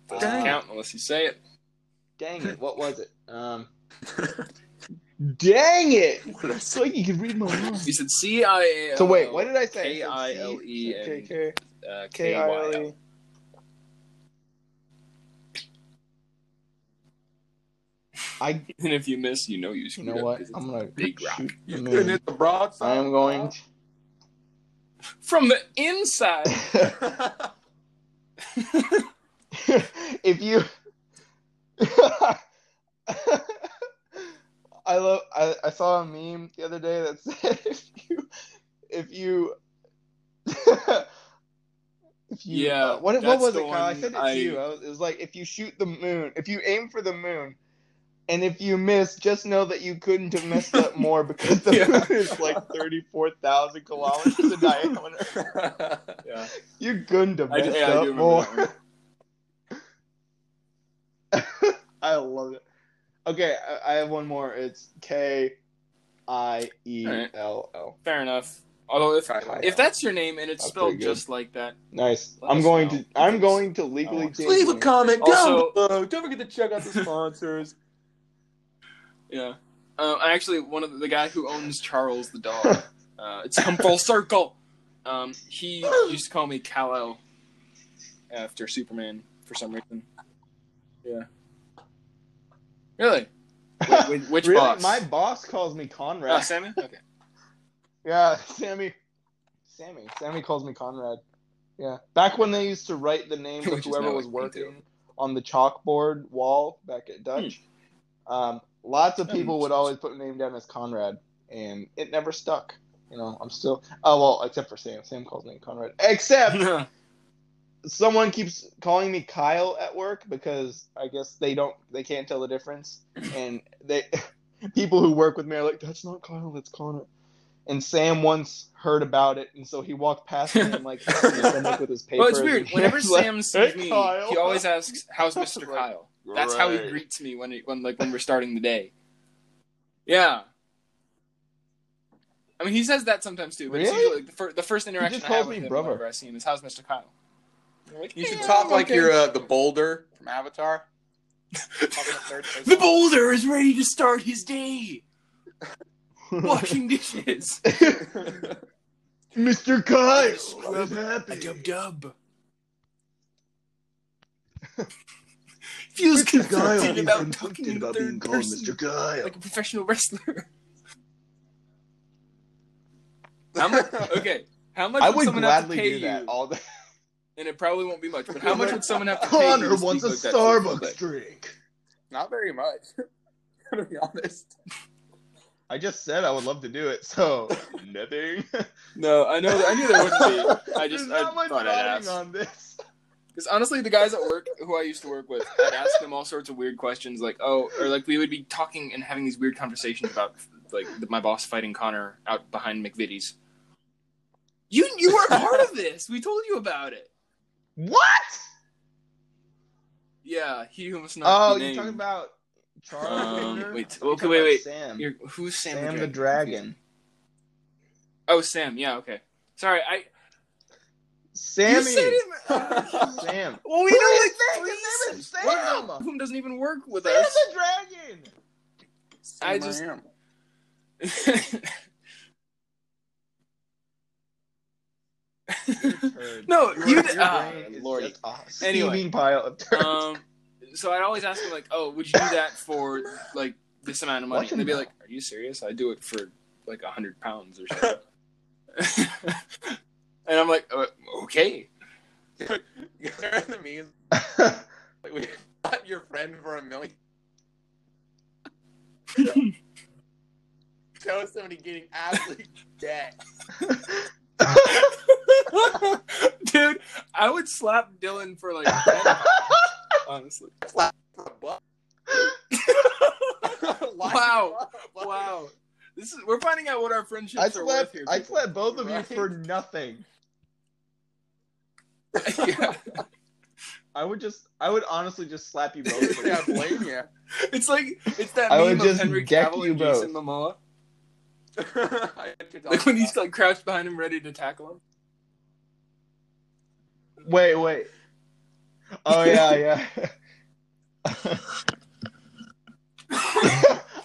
Doesn't count unless you say it. Dang it, what was it? Dang it! It's like you can read my mind. You said C-I-A-L. So wait, what did I say? K-I-L-E and K-Y-L. And if you miss, you know you screwed up. You know what? I'm going to big rock. You're going to hit the broadside. I am going to. From the inside. If you... I saw a meme the other day that said if you what was it, Kyle? I said it to you. It was like if you aim for the moon and if you miss, just know that you couldn't have messed up more because the moon is like 34,000 kilometers in diameter. Yeah. You couldn't have messed up more. I love it. Okay, I have one more. It's K-I-E-L-L. Fair enough. Although if that's your name and it's spelled just like that, nice. I'm going to legally change. Leave a comment down below. Don't forget to check out the sponsors. Yeah. Actually, one of the guy who owns Charles the dog. It's come full circle. He used to call me Kal-El after Superman for some reason. Yeah. Really? Which really? Boss? My boss calls me Conrad. Oh, Sammy? Okay. Yeah, Sammy. Sammy calls me Conrad. Yeah. Back when they used to write the name of whoever was working on the chalkboard wall back at Dutch, lots of people would always put a name down as Conrad, and it never stuck. You know, I'm still... Oh, well, except for Sam. Sam calls me Conrad. Except... Someone keeps calling me Kyle at work because I guess they can't tell the difference, and people who work with me are like, "That's not Kyle, that's Connor." And Sam once heard about it, and so he walked past me and like with his paper. Well, it's weird. Whenever Sam sees me, Kyle. He always asks, "How's Mr. Kyle?" That's how he greets me when we're starting the day. Yeah. I mean, he says that sometimes too, but it's usually like the first interaction I have with him whenever I see him is, "How's Mr. Kyle?" Like, you should talk like you're the boulder from Avatar. The boulder is ready to start his day. washing dishes. Mr. Kyle, scrub, happy. A dub-dub. Feels conflicted about talking in third being called person, Mr. Kyle, like a professional wrestler. How much would someone have to pay you? All that. And it probably won't be much, but how much would someone have to pay you? Connor wants a Starbucks drink. Not very much, to be honest. I just said I would love to do it, so nothing. No, I knew there wouldn't be. I thought I'd ask. On this. Because honestly, the guys at work who I used to work with, I'd ask them all sorts of weird questions, like, oh, or like we would be talking and having these weird conversations about like my boss fighting Connor out behind McVitie's. You were part of this. We told you about it. What? Yeah, he who must not be named. Oh, you're talking about Charlie? Wait. Sam. Who's Sam? Sam the Dragon. Oh, Sam. Yeah, okay. Sorry, Sammy. You said him. Sam. Well, we know like his name is Sam. One of whom doesn't even work with us. Sam the Dragon. No, Lordy. Anyway, pile of turds. So I'd always ask them like, "Oh, would you do that for like this amount of money?" And they'd be like, "Are you serious? I do it for like 100 pounds or something." And I'm like, "Okay." You guys are in the memes. Like we got your friend for $1 million. Show somebody getting absolutely dead. Dude, I would slap Dylan for like honestly. Slap for a buck. Wow. This is we're finding out what our friendships are worth here. I slapped both of you for nothing. Yeah. I would honestly just slap you both for nothing. Yeah, blame you. It's like it's that meme of Henry Cavill and Jason Momoa. Like when he's like crouched behind him ready to tackle him. Wait. Oh yeah.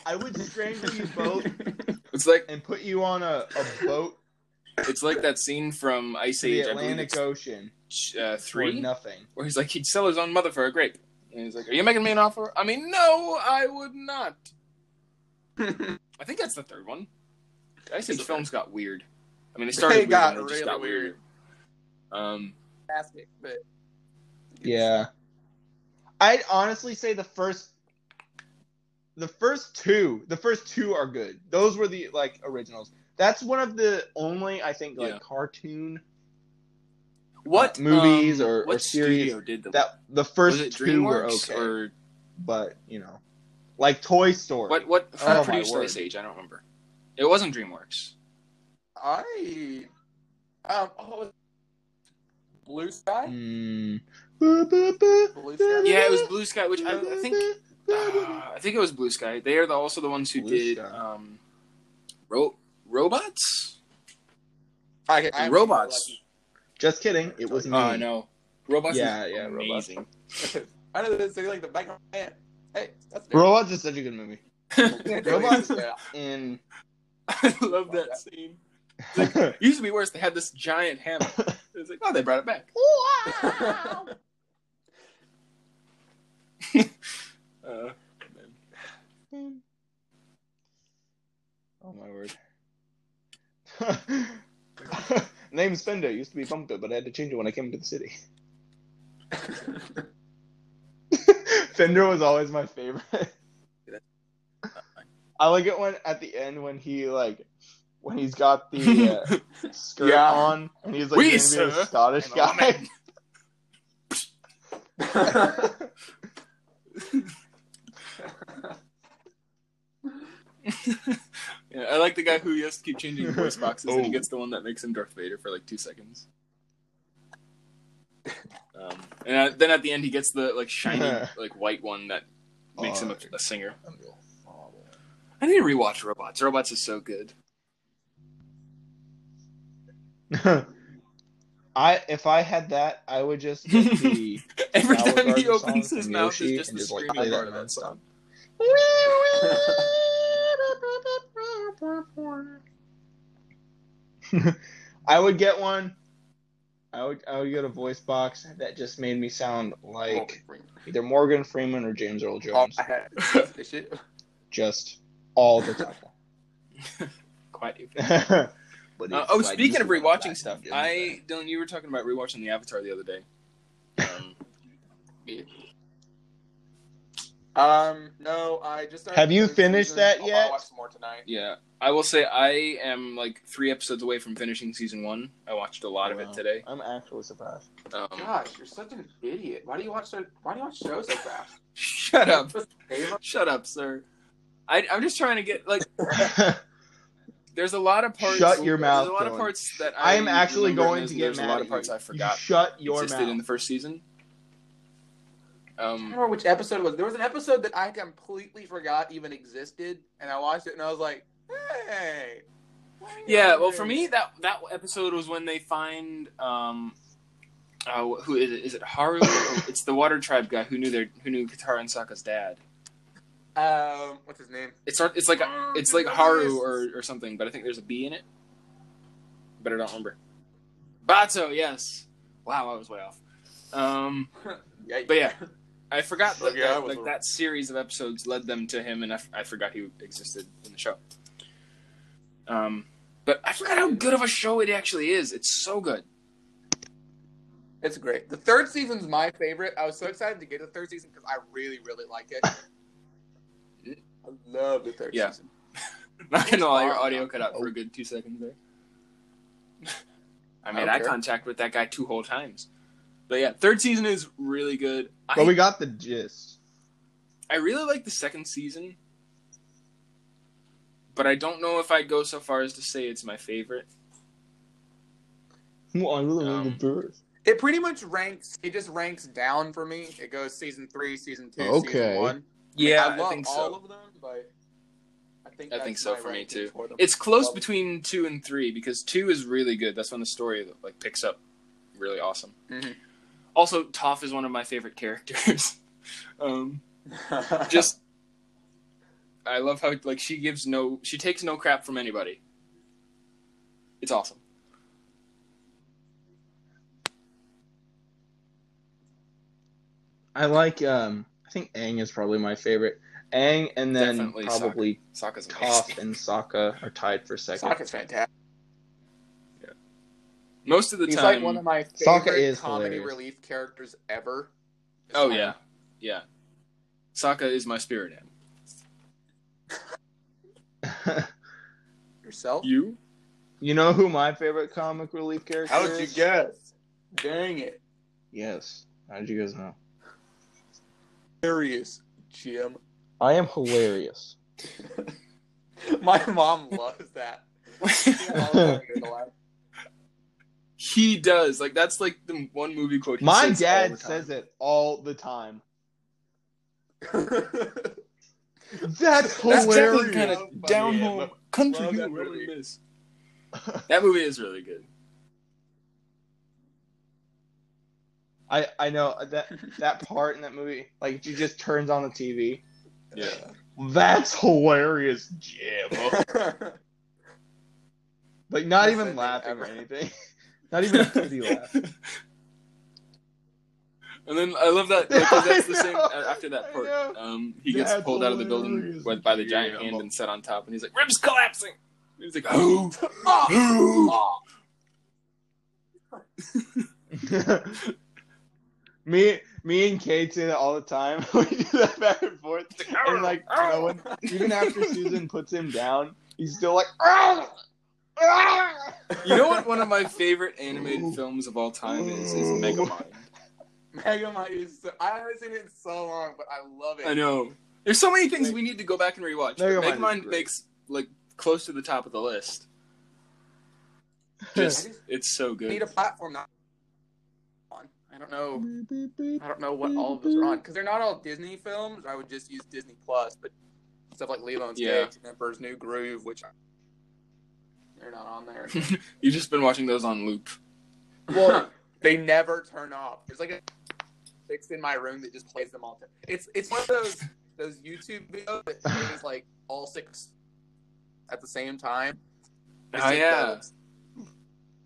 I would strangle you both. It's like and put you on a boat. It's like that scene from Ice Age, the Atlantic Ocean. 3 or nothing. Where he's like he'd sell his own mother for a grape. And he's like, "Are you making me an offer?" I mean, no, I would not. I think that's the third one. Ice Age films got weird. I mean, they got really weird. Fantastic, but yeah, I'd honestly say the first two are good. Those were the like originals. That's one of the only I think like cartoon what movies or series did that the first two were okay, or... but you know, like Toy Story. What produced Ice Age? I don't remember. It wasn't DreamWorks. Blue Sky? Blue Sky? Yeah, it was Blue Sky, which I think it was Blue Sky. They are also the ones who did Robots? I Robots. Just kidding. It was me. Oh, I know. Robots is amazing. Robots. I know this is like the back of my hand. Hey, that's Robots is such a good movie. Robots in... I love that scene. Like, it used to be worse. They had this giant hammer. It's like, oh, they brought it back. Wow. Oh my word. Name Spender used to be Bumper, but I had to change it when I came to the city. Fender was always my favorite. I like it when at the end when he like when he's got the skirt on and he's like going to be a Scottish guy. Yeah, I like the guy who has to keep changing voice boxes and he gets the one that makes him Darth Vader for like 2 seconds. Then at the end he gets the like shiny like white one that makes him a singer. I need to rewatch Robots. Robots is so good. If I had that, I would just get the every time he opens his mouth is just the screaming part of that song. I would get one. I would get a voice box that just made me sound like either Morgan Freeman or James Earl Jones. Just all the time. Quite. Speaking of rewatching stuff, Dylan, you were talking about rewatching the Avatar the other day. No, I just started. Have you finished that yet? I'll watch some more tonight. Yeah, I will say I am like 3 episodes away from finishing season 1. I watched a lot of it today. I'm actually surprised. Gosh, you're such an idiot. Why do you watch shows so fast? Shut up! Shut up, sir. I'm just trying to get like. There's a lot of parts. Shut your mouth. There's a lot of parts that I am actually going to get mad. There's a lot of parts I forgot. Shut your mouth. In the first season. I don't remember which episode it was. There was an episode that I completely forgot even existed, and I watched it, and I was like, hey. Yeah, well, for me, that episode was when they find, who is it? Is it Haru? It's the Water Tribe guy who knew Katara and Sokka's dad. What's his name? It's like Haru or something, but I think there's a B in it. But I don't remember. Bato, yes. Wow, I was way off. But yeah, I forgot that series of episodes led them to him, and I forgot he existed in the show. But I forgot how good of a show it actually is. It's so good. It's great. The third season's my favorite. I was so excited to get the third season because I really, really like it. I love the third season. Not gonna lie, your audio cut out for a good 2 seconds there. I made eye contact with that guy 2 whole times. But yeah, third season is really good. But we got the gist. I really like the second season, but I don't know if I'd go so far as to say it's my favorite. Well, I really like the first. It pretty much ranks. It just ranks down for me. It goes season 3, season 2, season 1. Yeah, I love all of them, but I think so for me too. It's close between 2 and 3 because 2 is really good. That's when the story like picks up, really awesome. Mm-hmm. Also, Toph is one of my favorite characters. I love how like she takes no crap from anybody. It's awesome. I like. I think Aang is probably my favorite. Aang, and then definitely probably Sokka. Toph and Sokka are tied for second. Sokka's fantastic. Most of the time, he's like one of my favorite comedy relief characters ever. Oh, yeah. Sokka is my spirit animal. Yourself? You? You know who my favorite comic relief character is? How did you guess? Dang it. Yes. How did you guys know? Hilarious, Jim. I am hilarious. My mom loves that. He does. Like, that's like the one movie quote he says all the time. My dad says it all the time. That's hilarious. Kind of down-home country you really miss. That movie is really good. I know that part in that movie, like, she just turns on the TV. Yeah. That's hilarious, Jim. Like, not even laughing or anything. Not even a pretty laugh. And then I love that because that's the same after that part. He gets pulled out of the building by the giant hand and set on top, and he's like, ribs collapsing. And he's like, oh. Me and Kate say that all the time. We do that back and forth. And like, even after Susan puts him down, he's still like, oh. You know what one of my favorite animated films of all time is Megamind. Megamind is so... I haven't seen it in so long, but I love it. I know. There's so many things we need to go back and rewatch. Megamind makes, like, close to the top of the list. Just, it's so good. I need a platform not on. I don't know what all of those are on. Because they're not all Disney films. I would just use Disney Plus, but stuff like Lilo and Stitch and Emperor's New Groove, which... They're not on there. You've just been watching those on loop. Well, they never turn off. There's like a fix in my room that just plays them all. It's one of those YouTube videos that plays like all 6 at the same time. Oh, yeah.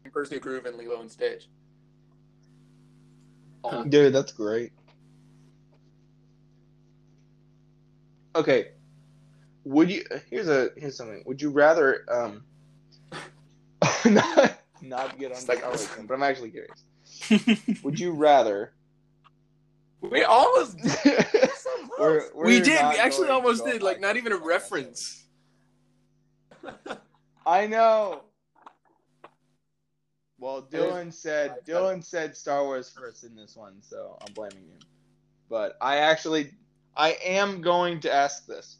Emperor's New Groove and Lilo and Stitch. Oh. Dude, that's great. Okay. Would you... Here's something. Would you rather... not get on the... But I'm actually curious. Would you rather... We almost did. We actually almost did. Like, not even a reference. I know. Well, Dylan said Star Wars first in this one, so I'm blaming him. But I am going to ask this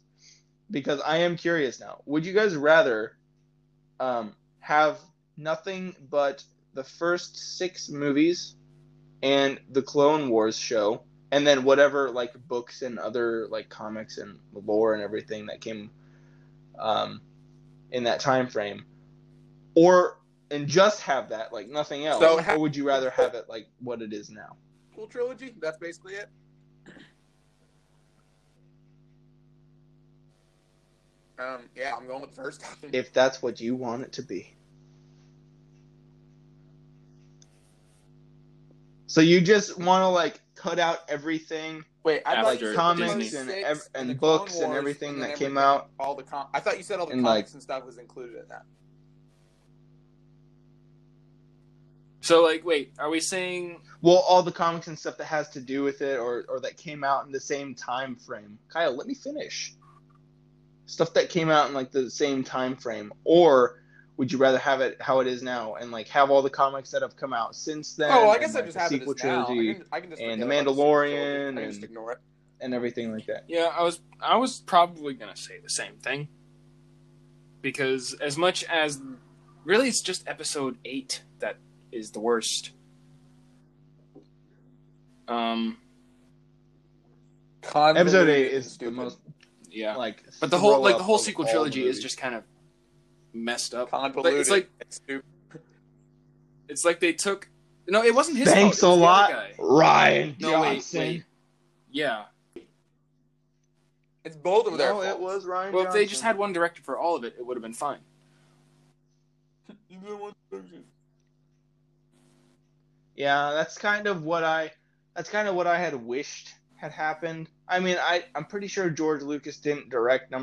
because I am curious now. Would you guys rather have nothing but the first 6 movies and the Clone Wars show, and then whatever, like, books and other, like, comics and lore and everything that came in that time frame, and just have that, like, nothing else, or would you rather have it, like, what it is now? Cool trilogy, that's basically it. Yeah, I'm going with the first option. If that's what you want it to be. So you just want to, like, cut out everything. Wait, I thought like comics and books and everything that came out. All the I thought you said all the comics and stuff was included in that. So, like, wait, are we saying... Well, all the comics and stuff that has to do with it or that came out in the same time frame. Kyle, let me finish. Stuff that came out in, like, the same time frame. Or would you rather have it how it is now and, like, have all the comics that have come out since then? Oh, well, I guess I just have it as now. I can just and The Mandalorian and ignore it. And everything like that. Yeah, I was probably going to say the same thing. Because as much as... Really, it's just episode 8 that... is the worst. Episode 8 is the most. Yeah, like, but the whole sequel trilogy is just kind of messed up. Convoluted. It's like stupid. It's like they took. No, it wasn't his. Thanks fault. It was a lot, guy. Ryan Johnson. Wait. Yeah, it's both of their fault. It was Ryan. Well, Johnson. If they just had one director for all of it, it would have been fine. Yeah, that's kind of what I had wished had happened. I mean, I'm pretty sure George Lucas didn't direct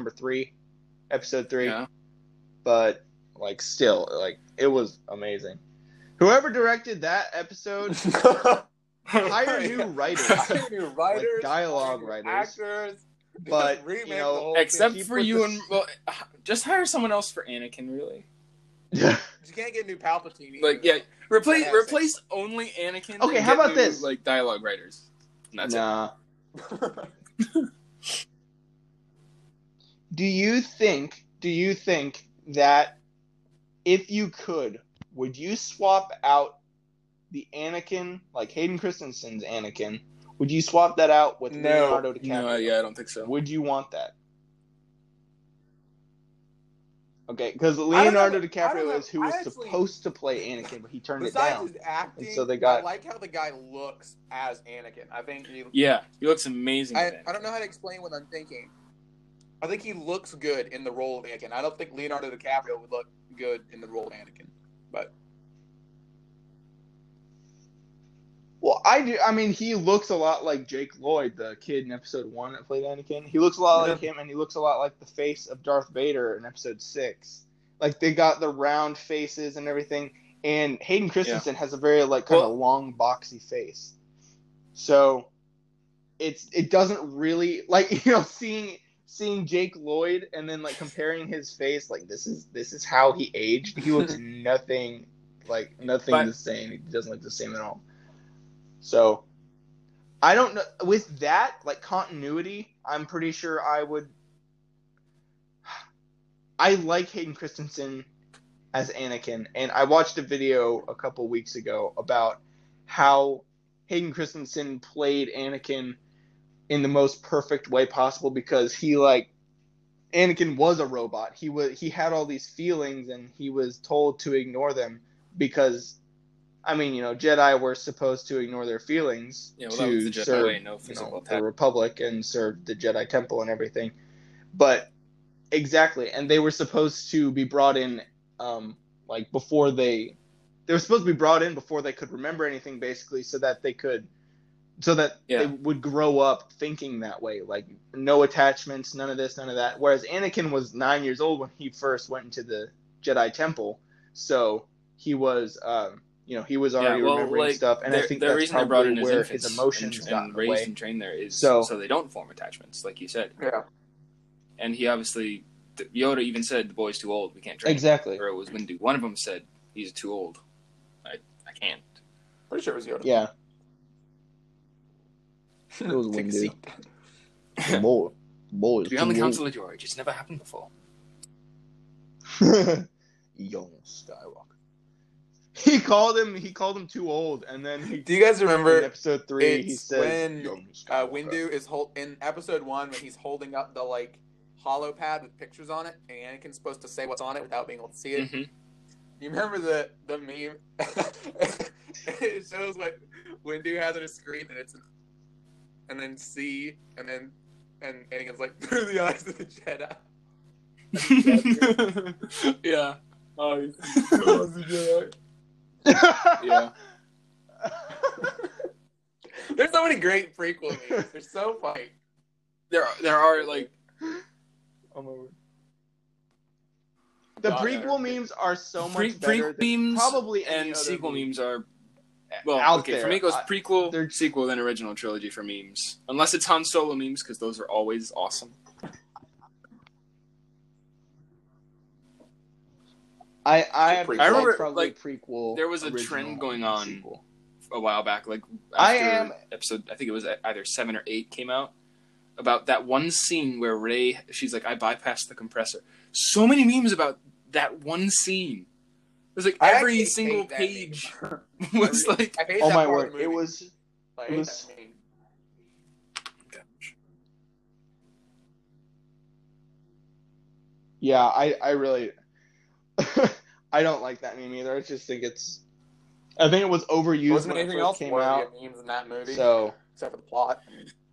episode 3, yeah. But like still, like it was amazing. Whoever directed that episode, hire new writers, like dialogue writers, actors. But you know, except for you and well, just hire someone else for Anakin, really. You can't get new Palpatine either. Like, yeah, replace only Anakin. Okay, how about this? Like, dialogue writers. Nah. Do you think that if you could, would you swap out the Anakin, like Hayden Christensen's Anakin, would you swap that out with Leonardo DiCaprio? No, yeah, I don't think so. Would you want that? Okay, because Leonardo DiCaprio is who was supposed to play Anakin, but he turned it down. Besides his acting, and so they got... I like how the guy looks as Anakin. I think he looks amazing. I don't know how to explain what I'm thinking. I think he looks good in the role of Anakin. I don't think Leonardo DiCaprio would look good in the role of Anakin, but... Well, I do. I mean, he looks a lot like Jake Lloyd, the kid in episode 1 that played Anakin. He looks a lot like him, and he looks a lot like the face of Darth Vader in episode 6. Like, they got the round faces and everything, and Hayden Christensen has a very, like, kind of long, boxy face. So, it doesn't really, like, you know, seeing Jake Lloyd and then, like, comparing his face, like, this is how he aged. He looks nothing the same. He doesn't look the same at all. So, I don't know. With that, like, continuity, I'm pretty sure I would... I like Hayden Christensen as Anakin, and I watched a video a couple weeks ago about how Hayden Christensen played Anakin in the most perfect way possible because he, like... Anakin was a robot. He had all these feelings, and he was told to ignore them because... I mean, you know, Jedi were supposed to ignore their feelings to serve the Republic and serve the Jedi Temple and everything. But Exactly, and they were supposed to be brought in, like, before they were supposed to be brought in before they could remember anything, basically, so that they could, they would grow up thinking that way, like, no attachments, none of this, none of that, whereas Anakin was 9 years old when he first went into the Jedi Temple, so he was, he was already remembering stuff, and I think that's probably where his emotions got raised and trained there is so they don't form attachments, like you said. Yeah. And he obviously, Yoda even said, the boy's too old, we can't train him. Exactly. Or it was Windu. One of them said, he's too old. I can't. Pretty sure it was Yoda. Yeah. It was Take Windu. The boy is too old. To be on the Council of George, it's never happened before. Young Skywalker. He called him too old, and then he... Do you guys remember... In episode 3, he says... when Windu is... in episode 1, when he's holding up the, like... hollow pad with pictures on it, and Anakin's supposed to say what's on it without being able to see it. Mm-hmm. You remember the meme? It shows what Windu has on his screen, and it's and then C, and Anakin's like, through the eyes of the Jedi. Yeah. Oh, the Jedi. Yeah. There's so many great prequel memes. They're so funny. There are like. The prequel memes are so much better than probably any other sequel memes are. Well, okay, for me it goes prequel, sequel, then original trilogy for memes. Unless it's Han Solo memes, because those are always awesome. I remember like prequel. There was a trend going on a while back, like after episode. I think it was either 7 or 8 came out. About that one scene where Rey, she's like, I bypassed the compressor. So many memes about that one scene. It was like every single page was like, oh my word. It was. It was. Yeah, I really. I don't like that meme either. I just think it's. I think it was overused. Wasn't anything else came out memes in that movie? So except for the plot.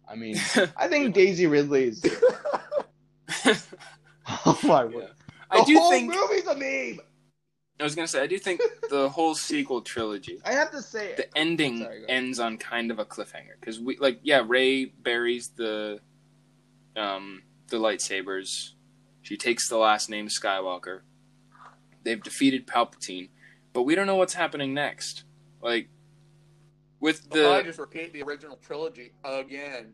I mean, I think Daisy Ridley's. Oh my word! Yeah. I do think the whole movie's a meme. I was gonna say, I do think the whole sequel trilogy. I have to say, the ending ends on kind of a cliffhanger because Rey buries the lightsabers. She takes the last name Skywalker. They've defeated Palpatine, but we don't know what's happening next. Like. With the... I just repeat the original trilogy again.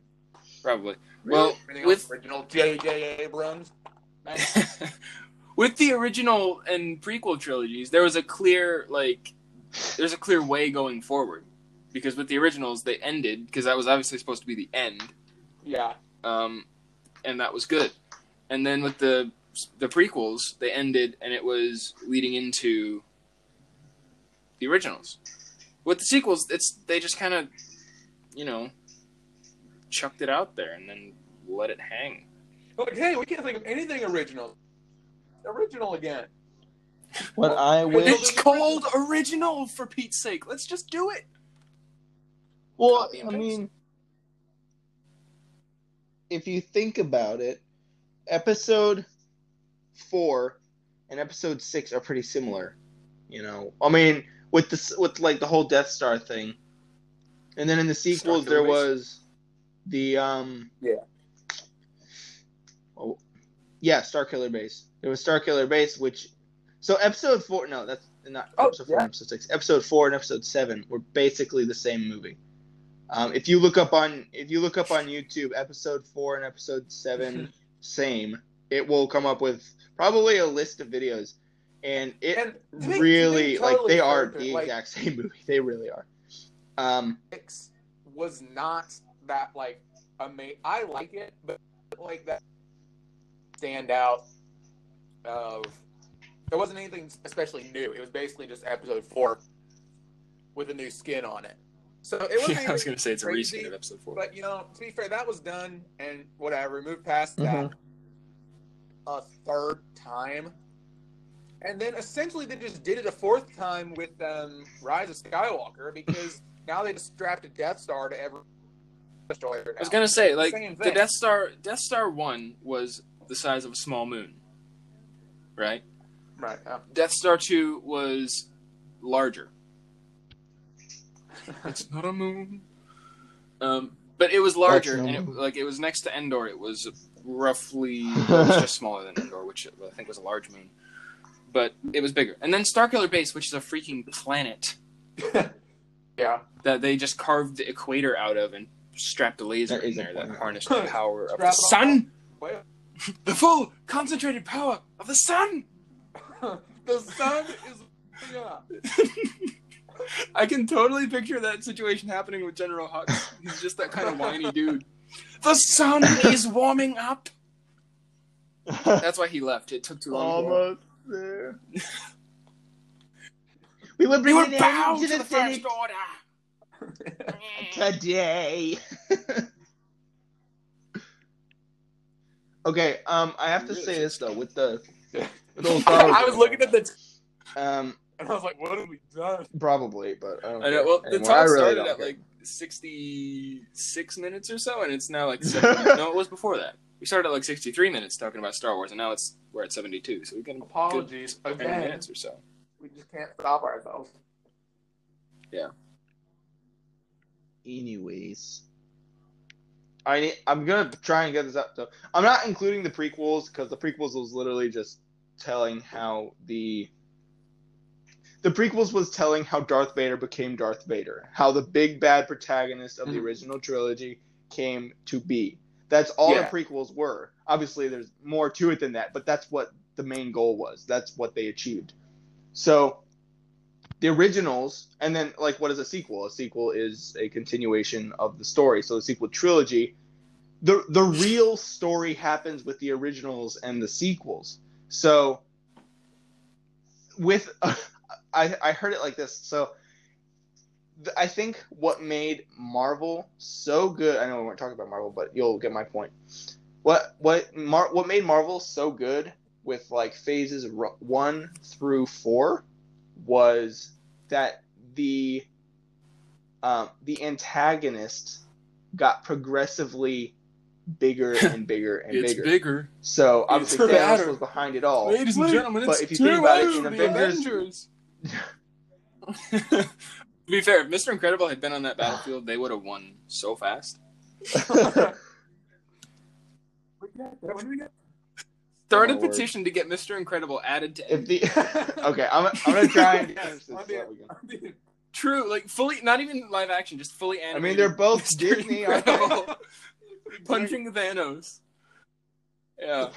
Probably. Really? Well, with original J.J. Abrams. With the original and prequel trilogies, there was a clear way going forward, because with the originals they ended because that was obviously supposed to be the end. Yeah. And that was good. And then with the prequels, they ended and it was leading into the originals. With the sequels, they just kind of, chucked it out there and then let it hang. Like, hey, we can't think of anything original. Original again. What I wish... It's called original, for Pete's sake. Let's just do it. Well, I mean, if you think about it, episode 4 and episode 6 are pretty similar. I mean... With the whole Death Star thing, and then in the sequels there was the Starkiller Base. There was Starkiller Base, episode 4. No, that's not episode 4 and episode 6. Episode 4 and episode 7 were basically the same movie. If you look up on YouTube, episode 4 and episode 7 same. It will come up with probably a list of videos. And they are the exact same movie. They really are. Six was not that amazing. I like it, but that standout of there wasn't anything especially new. It was basically just episode 4 with a new skin on it. So it wasn't. I was going to say it's crazy, a reskin of episode 4. But to be fair, that was done and whatever. Moved past that a third time. And then essentially they just did it a fourth time with Rise of Skywalker because now they just strapped a Death Star to every destroyer. Now. I was gonna say the Death Star 1 was the size of a small moon, right? Right. Yeah. Death Star 2 was larger. It's not a moon. But it was larger, and it was next to Endor. It was roughly just smaller than Endor, which I think was a large moon. But it was bigger. And then Starkiller Base, which is a freaking planet. Yeah. That they just carved the equator out of and strapped a laser in there that harnessed the power of the sun. Well. The full concentrated power of the sun. The sun is... Yeah. I can totally picture that situation happening with General Hux. He's just that kind of whiny dude. The sun is warming up. That's why he left. It took too long. Almost there. We were bound to the First Order. Today. Okay, I have to say this though with the. I was looking at the. And I was like, "What have we done?" Probably, but I don't know. Well, the talk started at like 66 minutes or so, and it's now like 70. No, it was before that. We started at like 63 minutes talking about Star Wars, and now we're at 72. So we've got apologies. 7 minutes or so. We just can't stop ourselves. Yeah. Anyways, I'm gonna try and get this up. So I'm not including the prequels because the prequels was literally just telling how the prequels was telling how Darth Vader became Darth Vader, how the big bad protagonist of the original trilogy came to be. That's all the prequels were. Obviously, there's more to it than that, but that's what the main goal was. That's what they achieved. So the originals, and then, like, what is a sequel? A sequel is a continuation of the story. So the sequel trilogy, the real story happens with the originals and the sequels. So with... I heard it like this. So I think what made Marvel so good, I know we weren't talking about Marvel, but you'll get my point. What made Marvel so good with like phases 1 through 4 was that the antagonist got progressively bigger and bigger and bigger. So obviously Thanos was behind it all. Ladies and gentlemen, but if you think about it, in Avengers. To be fair, if Mr. Incredible had been on that battlefield, they would have won so fast. Start a petition to get Mr. Incredible added to. Okay, I'm gonna try and guess this. True, like fully, not even live action, just fully animated. I mean, they're both Mr. Disney. Punching Thanos. Yeah.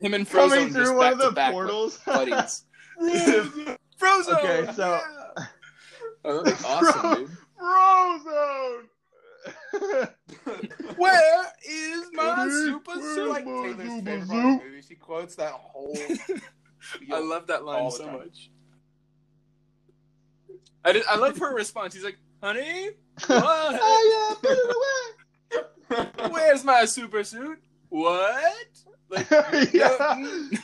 Him and Frozone coming through one of the portals, buddies. Frozone. Okay, so yeah. Oh, that's awesome, dude. Frozone. Where is my super suit? Like Taylor's favorite movie. She quotes that whole. I love that line so much. I love her response. He's like, "Honey, what? Oh, yeah, put it away. Where's my super suit? What? Like,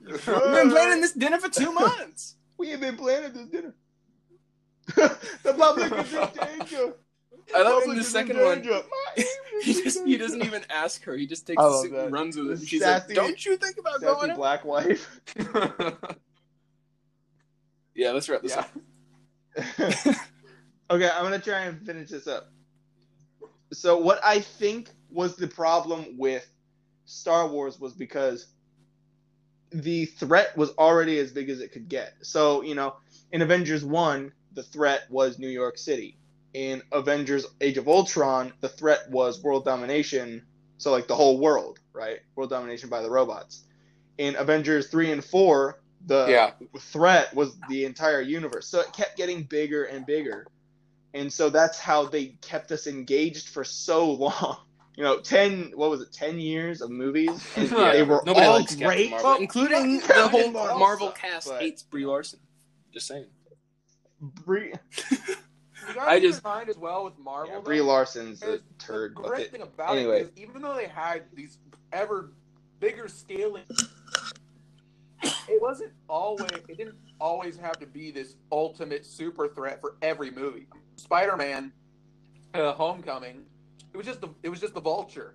We've been planning this dinner for 2 months. We have been planning this dinner. The public is in danger. I love in the second one. He doesn't even ask her. He just takes the suit and runs with it. She's sassy, like, "Don't you think about going black wife?" Yeah, let's wrap this up. Okay, I'm gonna try and finish this up. So what I think was the problem with Star Wars was because the threat was already as big as it could get. So, you know, in Avengers 1, the threat was New York City. In Avengers Age of Ultron, the threat was world domination. So, like, the whole world, right? World domination by the robots. In Avengers 3 and 4, the threat was the entire universe. So it kept getting bigger and bigger. And so that's how they kept us engaged for so long. You know, 10 years of movies. And they were all great. Well, including the whole Marvel cast hates Brie Larson. Just saying. I just find as well with Marvel. Yeah, Brie Larson's a turd. The great thing about it is, even though they had these ever bigger scaling, it didn't always have to be this ultimate super threat for every movie. Spider-Man, Homecoming, it was just the Vulture.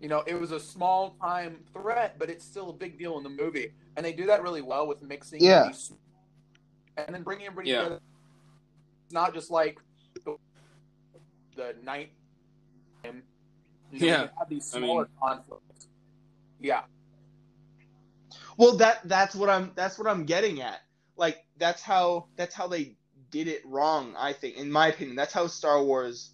You know, it was a small time threat, but it's still a big deal in the movie. And they do that really well with mixing these, and then bringing everybody together. It's not just like the night. You have these smaller conflicts. Yeah. Well, that's what I'm getting at. Like that's how they did it wrong, I think, in my opinion. That's how Star Wars.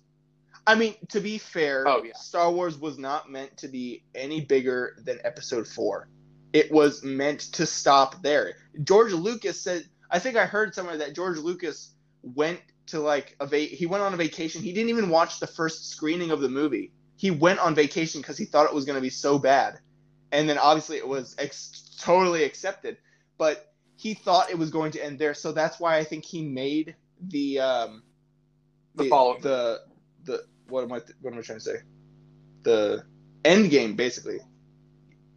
I mean, to be fair, Star Wars was not meant to be any bigger than Episode 4. It was meant to stop there. George Lucas said, I think I heard somewhere that George Lucas went to he went on a vacation. He didn't even watch the first screening of the movie. He went on vacation because he thought it was going to be so bad. And then obviously it was totally accepted. But he thought it was going to end there. So that's why I think he made the what am I trying to say? The end game, basically.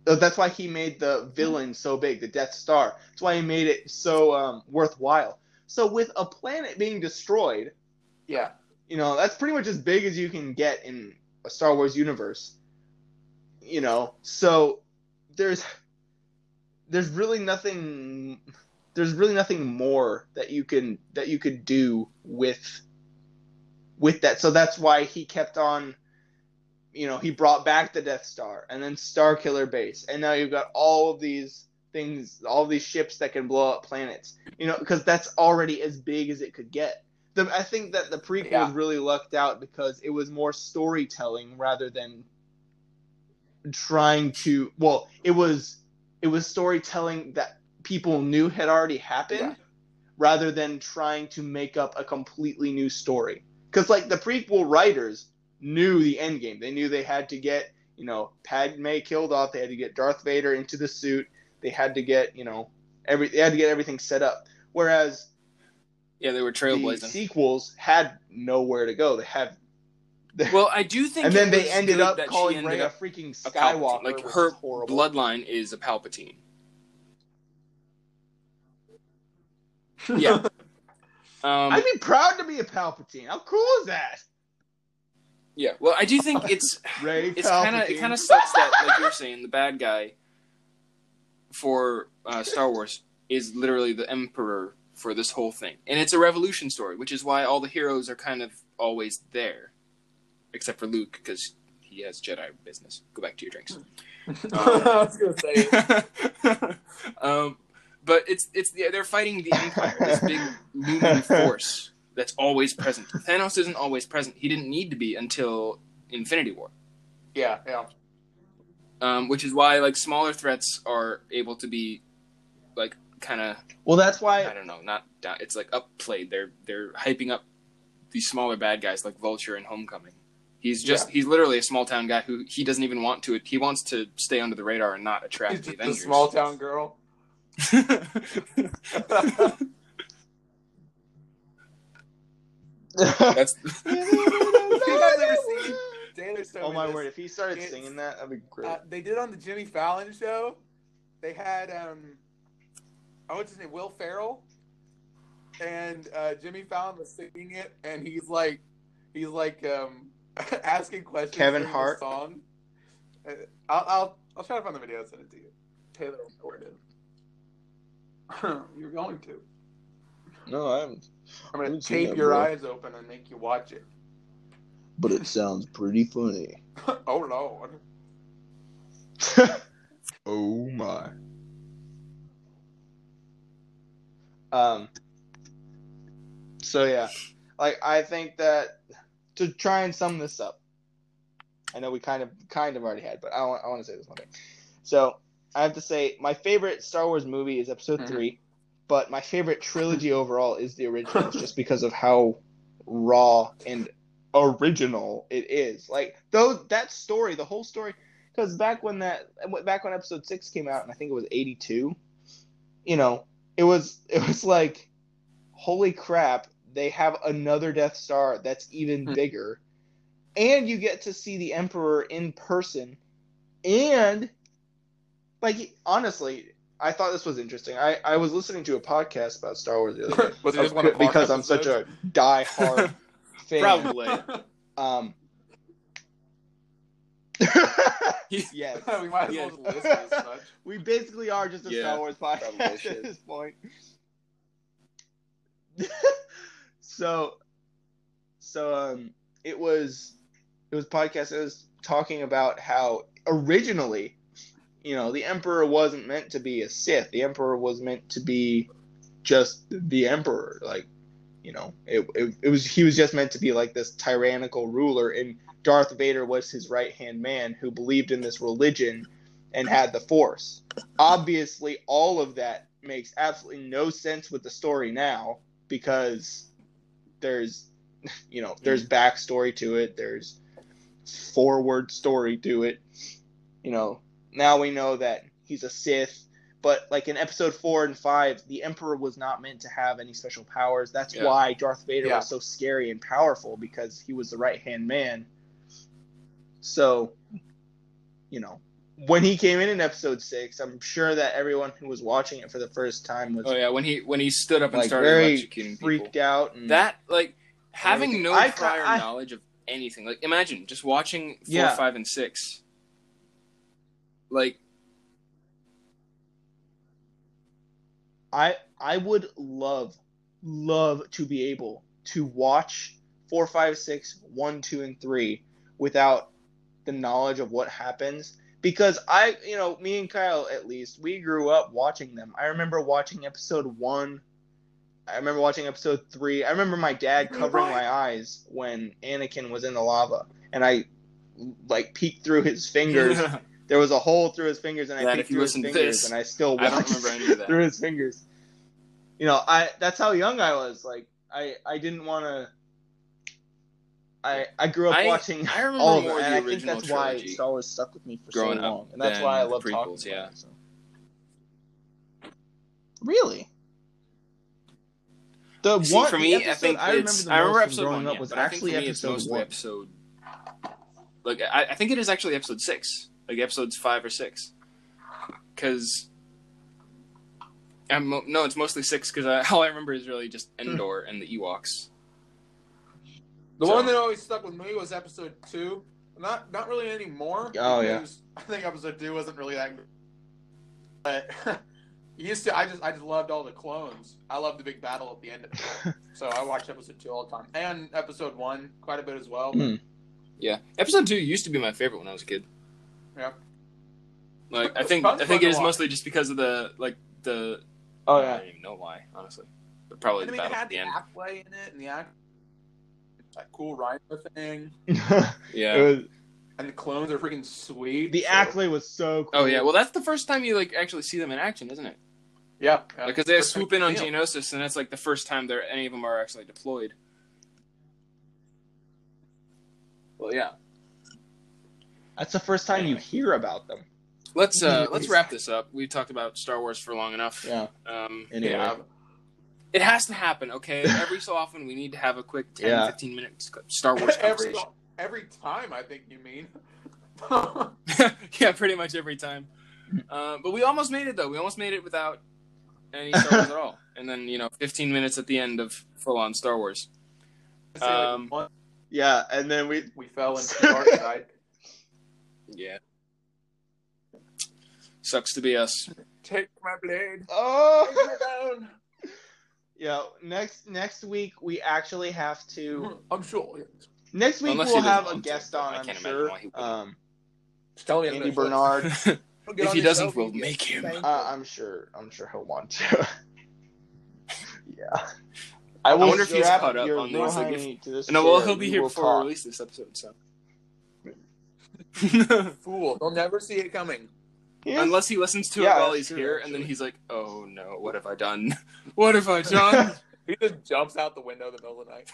That's why he made the villain so big, the Death Star. That's why he made it so worthwhile. So with a planet being destroyed, that's pretty much as big as you can get in a Star Wars universe. You know, so there's really nothing more that you could do with that. So that's why he kept on, he brought back the Death Star and then Starkiller Base. And now you've got all of these things, all these ships that can blow up planets, because that's already as big as it could get. I think that the prequel really lucked out because it was more storytelling rather than trying to, it was storytelling that people knew had already happened rather than trying to make up a completely new story. Because, the prequel writers knew the endgame. They knew they had to get, Padme killed off. They had to get Darth Vader into the suit. They had to get, they had to get everything set up. Whereas, they were trailblazing. The sequels had nowhere to go. They had. Well, I do think. And then they ended up calling Rey a freaking Skywalker. Like her bloodline is a Palpatine. Yeah. I'd be proud to be a Palpatine. How cool is that? Yeah, well, I do think it kind of sucks that, like you're saying, the bad guy for Star Wars is literally the Emperor for this whole thing, and it's a revolution story, which is why all the heroes are kind of always there, except for Luke because he has Jedi business. Go back to your drinks. I was gonna say. But it's they're fighting the Empire, this big looming force that's always present. Thanos isn't always present. He didn't need to be until Infinity War. Yeah. Which is why smaller threats are able to be kind of. Well, that's why I don't know. Not down. It's upplayed. They're hyping up these smaller bad guys like Vulture in Homecoming. He's just he's literally a small town guy who he doesn't even want to. He wants to stay under the radar and not attract the Avengers. A small town girl. That's you guys ever seen Taylor Swift? Oh my word! If he started singing that, that'd be great. They did on the Jimmy Fallon show. They had what's his name? Will Ferrell, and Jimmy Fallon was singing it, and he's asking questions. Kevin Hart song. I'll try to find the video and send it to you. Taylor will know where it is. You're going to. No, I haven't. I'm going to tape your eyes open and make you watch it. But it sounds pretty funny. Oh, Lord. Oh, my. So, yeah. I think that to try and sum this up, I know we kind of already had, but I want to say this one thing. So, I have to say, my favorite Star Wars movie is Episode 3, but my favorite trilogy overall is the originals, just because of how raw and original it is. That story, the whole story, because back when Episode 6 came out, and I think it was 82, it was like, holy crap, they have another Death Star that's even bigger, and you get to see the Emperor in person, and honestly, I thought this was interesting. I was listening to a podcast about Star Wars the other day. Because I'm such a diehard fan. Probably. Yes. We might as well list it as such. We basically are just a Star Wars podcast at this point. So it was podcast that was talking about how originally, you know, the Emperor wasn't meant to be a Sith. The Emperor was meant to be just the Emperor. Like, you know, he was just meant to be like this tyrannical ruler, and Darth Vader was his right-hand man who believed in this religion and had the Force. Obviously, all of that makes absolutely no sense with the story now, because there's backstory to it, there's forward story to it. You know, now we know that he's a Sith, but like in episode 4 and 5, the Emperor was not meant to have any special powers. That's why Darth Vader was so scary and powerful, because he was the right-hand man. So, you know, when he came in episode 6, I'm sure that everyone who was watching it for the first time was when he stood up and like, started electrocuting people, freaked out, and that like having everything. no prior knowledge of anything. Like, imagine just watching 4, 5, and 6. Like, I would love to be able to watch 4, 5, 6, 1, 2, and 3 without the knowledge of what happens. Because me and Kyle, at least, we grew up watching them. I remember watching episode 1. I remember watching episode 3. I remember my dad covering my eyes when Anakin was in the lava. And I, like, peeked through his fingers. There was a hole through his fingers, and I peeked through his fingers. And I still watched, I don't remember any of that. Through his fingers. You know, that's how young I was. Like, I didn't want to... I grew up watching all of them, and I think that's why it's always stuck with me for so long. And that's why I love talking about it. So. Really? I remember episode 1 was actually episode 1. Like, I think it is actually episode 6. Like, episodes 5 or 6. Because... No, it's mostly 6, because all I remember is really just Endor and the Ewoks. The one that always stuck with me was episode 2. Not really anymore. Oh, yeah. I think episode 2 wasn't really that good. But I just loved all the clones. I loved the big battle at the end of it. So I watched episode 2 all the time. And episode 1 quite a bit as well. Mm. Yeah. Episode 2 used to be my favorite when I was a kid. Yeah. Like, I think it is mostly just because of the, like, the... Oh, yeah. I don't even know why, honestly. But probably the battle at the end. It had the halfway in it, and the act... That cool rhino thing. Yeah. And the clones are freaking sweet. The Ackley was so cool. Oh, yeah. Well, that's the first time you, like, actually see them in action, isn't it? Yeah. Because they swoop in on Geonosis, and that's, like, the first time any of them are actually deployed. Well, yeah. That's the first time you hear about them. Let's wrap this up. We've talked about Star Wars for long enough. Yeah. Anyway. Yeah. It has to happen, okay? Every so often, we need to have a quick 10, 15-minute Star Wars conversation. Every time, I think you mean. Yeah, pretty much every time. But we almost made it, though. We almost made it without any Star Wars at all. And then, 15 minutes at the end of full-on Star Wars. Yeah, and then we fell into the dark side. Yeah. Sucks to be us. Take my blade. Oh! Take it down. Yeah, next week we actually have to. I'm sure. Next week we'll have a guest on. I'm sure. Andy Bernard. If he doesn't, we'll make him. I'm sure he'll want to. Yeah. I wonder if he's caught up on these. Like, no, well, he'll be here before we release this episode. So. Fool! They'll never see it coming. Unless he listens to it while he's here, and then he's like, oh no, what have I done? What have I done? He just jumps out the window in the middle of the night.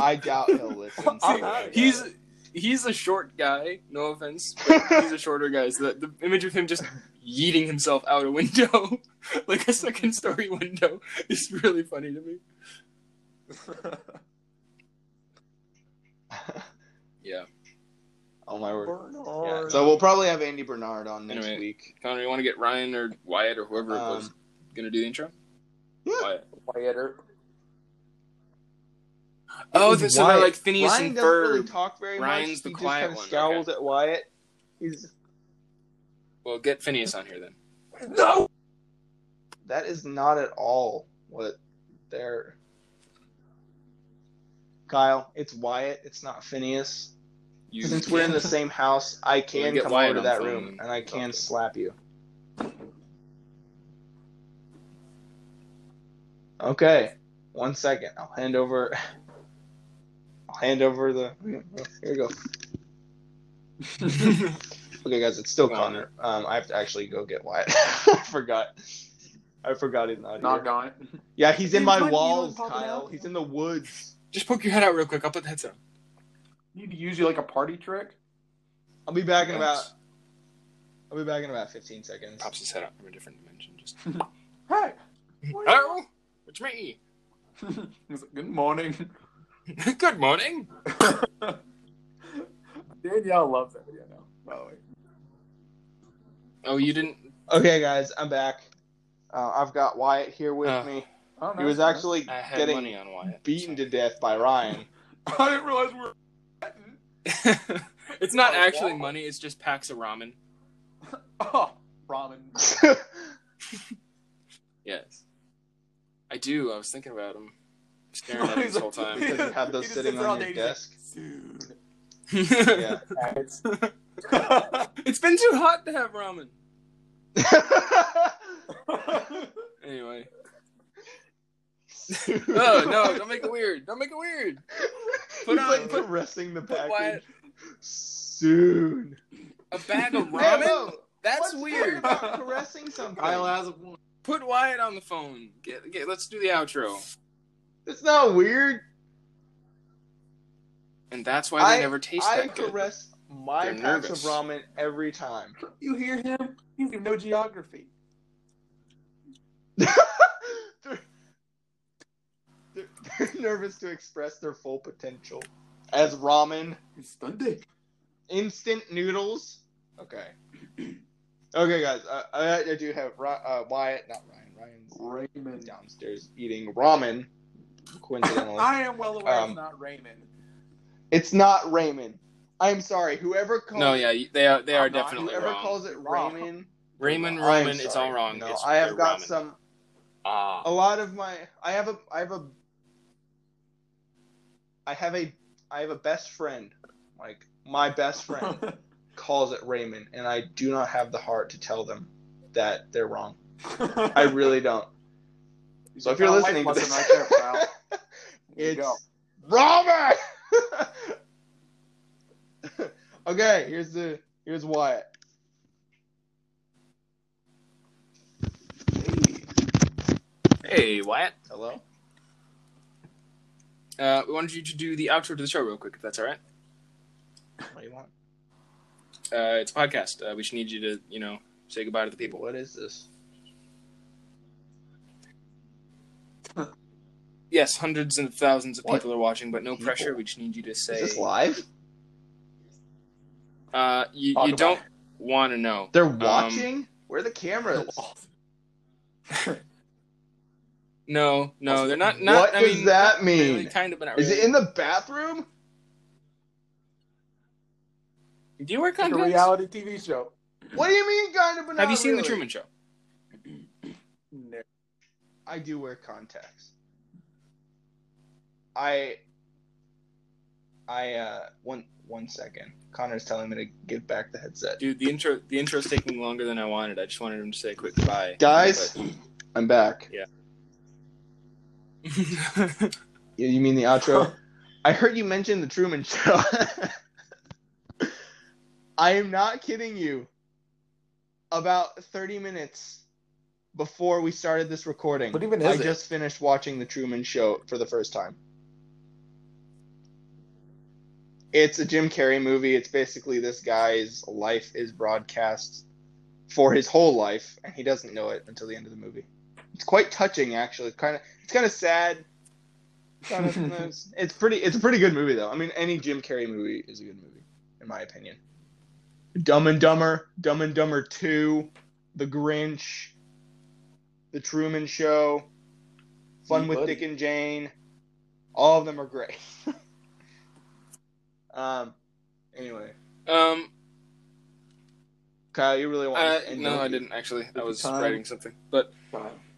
I doubt he'll listen to it. He's a short guy, no offense, but he's a shorter guy, so the image of him just yeeting himself out a window, like a second-story window, is really funny to me. Yeah. Oh my word! Yeah. So we'll probably have Andy Bernard on next week. Connor, you want to get Ryan or Wyatt or whoever was going to do the intro? Yeah. Wyatt or so they're like Phineas Ryan and Ferb. Really talk very Ryan's much. The quiet one. He just kind of scowled at Wyatt. Well, get Phineas on here then. No! That is not at all what they're... Kyle, it's Wyatt. It's not Phineas. Since we're in the same house, I can come over to that room and I can slap you. Okay. 1 second. I'll hand over the... Here we go. Okay, guys, it's still Connor. I have to actually go get Wyatt. I forgot he's not here. Not gone. Yeah, he's in my walls, Kyle. He's in the woods. Just poke your head out real quick. I'll put the headset on. You need to use you like a party trick. I'll be back in about 15 seconds. Pops his head out from a different dimension. Just hey, hello, it's me. Good morning. Good morning. Danielle loves that video now. By the way. Oh, you didn't. Okay, guys, I'm back. I've got Wyatt here with me. Oh, nice. He was actually getting money on Wyatt, beaten to death by Ryan. I didn't realize we were. It's not actually money, it's just packs of ramen. Oh, ramen. Yes. I do, I was thinking about them. Staring at it this whole time. Because you have those sitting on your desk. Dude. Yeah. It's been too hot to have ramen. Anyway. No, don't make it weird. Don't make it weird. Put on, like caressing the package. Wyatt. Soon. A bag of ramen? No, that's weird. About caressing something. Kyle has a point. Put Wyatt on the phone. Get let's do the outro. It's not weird. And that's why they never taste that good. I caress my packs of ramen every time. You hear him? He's got no geography. They're nervous to express their full potential. As ramen. Instant noodles. Okay. Okay, guys. I do have Wyatt, not Ryan. Raymond downstairs eating ramen. Coincidentally. I am well aware it's not Raymond. It's not Raymond. I'm sorry. Whoever calls they are definitely wrong. Whoever calls it Raymond. Raymond, Roman, it's all wrong. No, I have got ramen. Some. A lot of my. I have a best friend, like my best friend, calls it Raymond, and I do not have the heart to tell them that they're wrong. I really don't. So if you're listening to this, right there, pal. It's Robert. Okay, here's Wyatt. Hey Wyatt. Hello. We wanted you to do the outro to the show real quick, if that's all right. What do you want? It's a podcast. We should need you to, say goodbye to the people. What is this? Yes, hundreds and thousands of people are watching, but no people? Pressure. We just need you to say... Is this live? You don't want to know. They're watching? Where are the cameras? No, they're not. What does that mean? Really, kind of, but not really. Is it in the bathroom? Do you wear condoms? Like a reality TV show. What do you mean, kind of, but not really? Have you seen The Truman Show? No. I do wear contacts. I one second. Connor's telling me to give back the headset. Dude, the intro's taking longer than I wanted. I just wanted him to say a quick goodbye. Guys, I'm back. Yeah. You mean the outro? I heard you mention The Truman Show. I am not kidding you. About 30 minutes before we started this recording, just finished watching The Truman Show for the first time. It's a Jim Carrey movie. It's basically this guy's life is broadcast for his whole life, and he doesn't know it until the end of the movie. It's quite touching, actually. It's kind of sad. It's a pretty good movie, though. I mean, any Jim Carrey movie is a good movie, in my opinion. Dumb and Dumber, Dumb and Dumber 2, The Grinch, The Truman Show, Fun with Dick and Jane. All of them are great. Anyway. Kyle, you really want to end No, I didn't, actually. I was writing something. But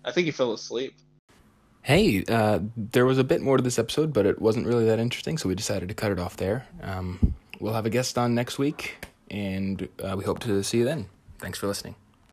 I think you fell asleep. Hey, there was a bit more to this episode, but it wasn't really that interesting, so we decided to cut it off there. We'll have a guest on next week, and we hope to see you then. Thanks for listening.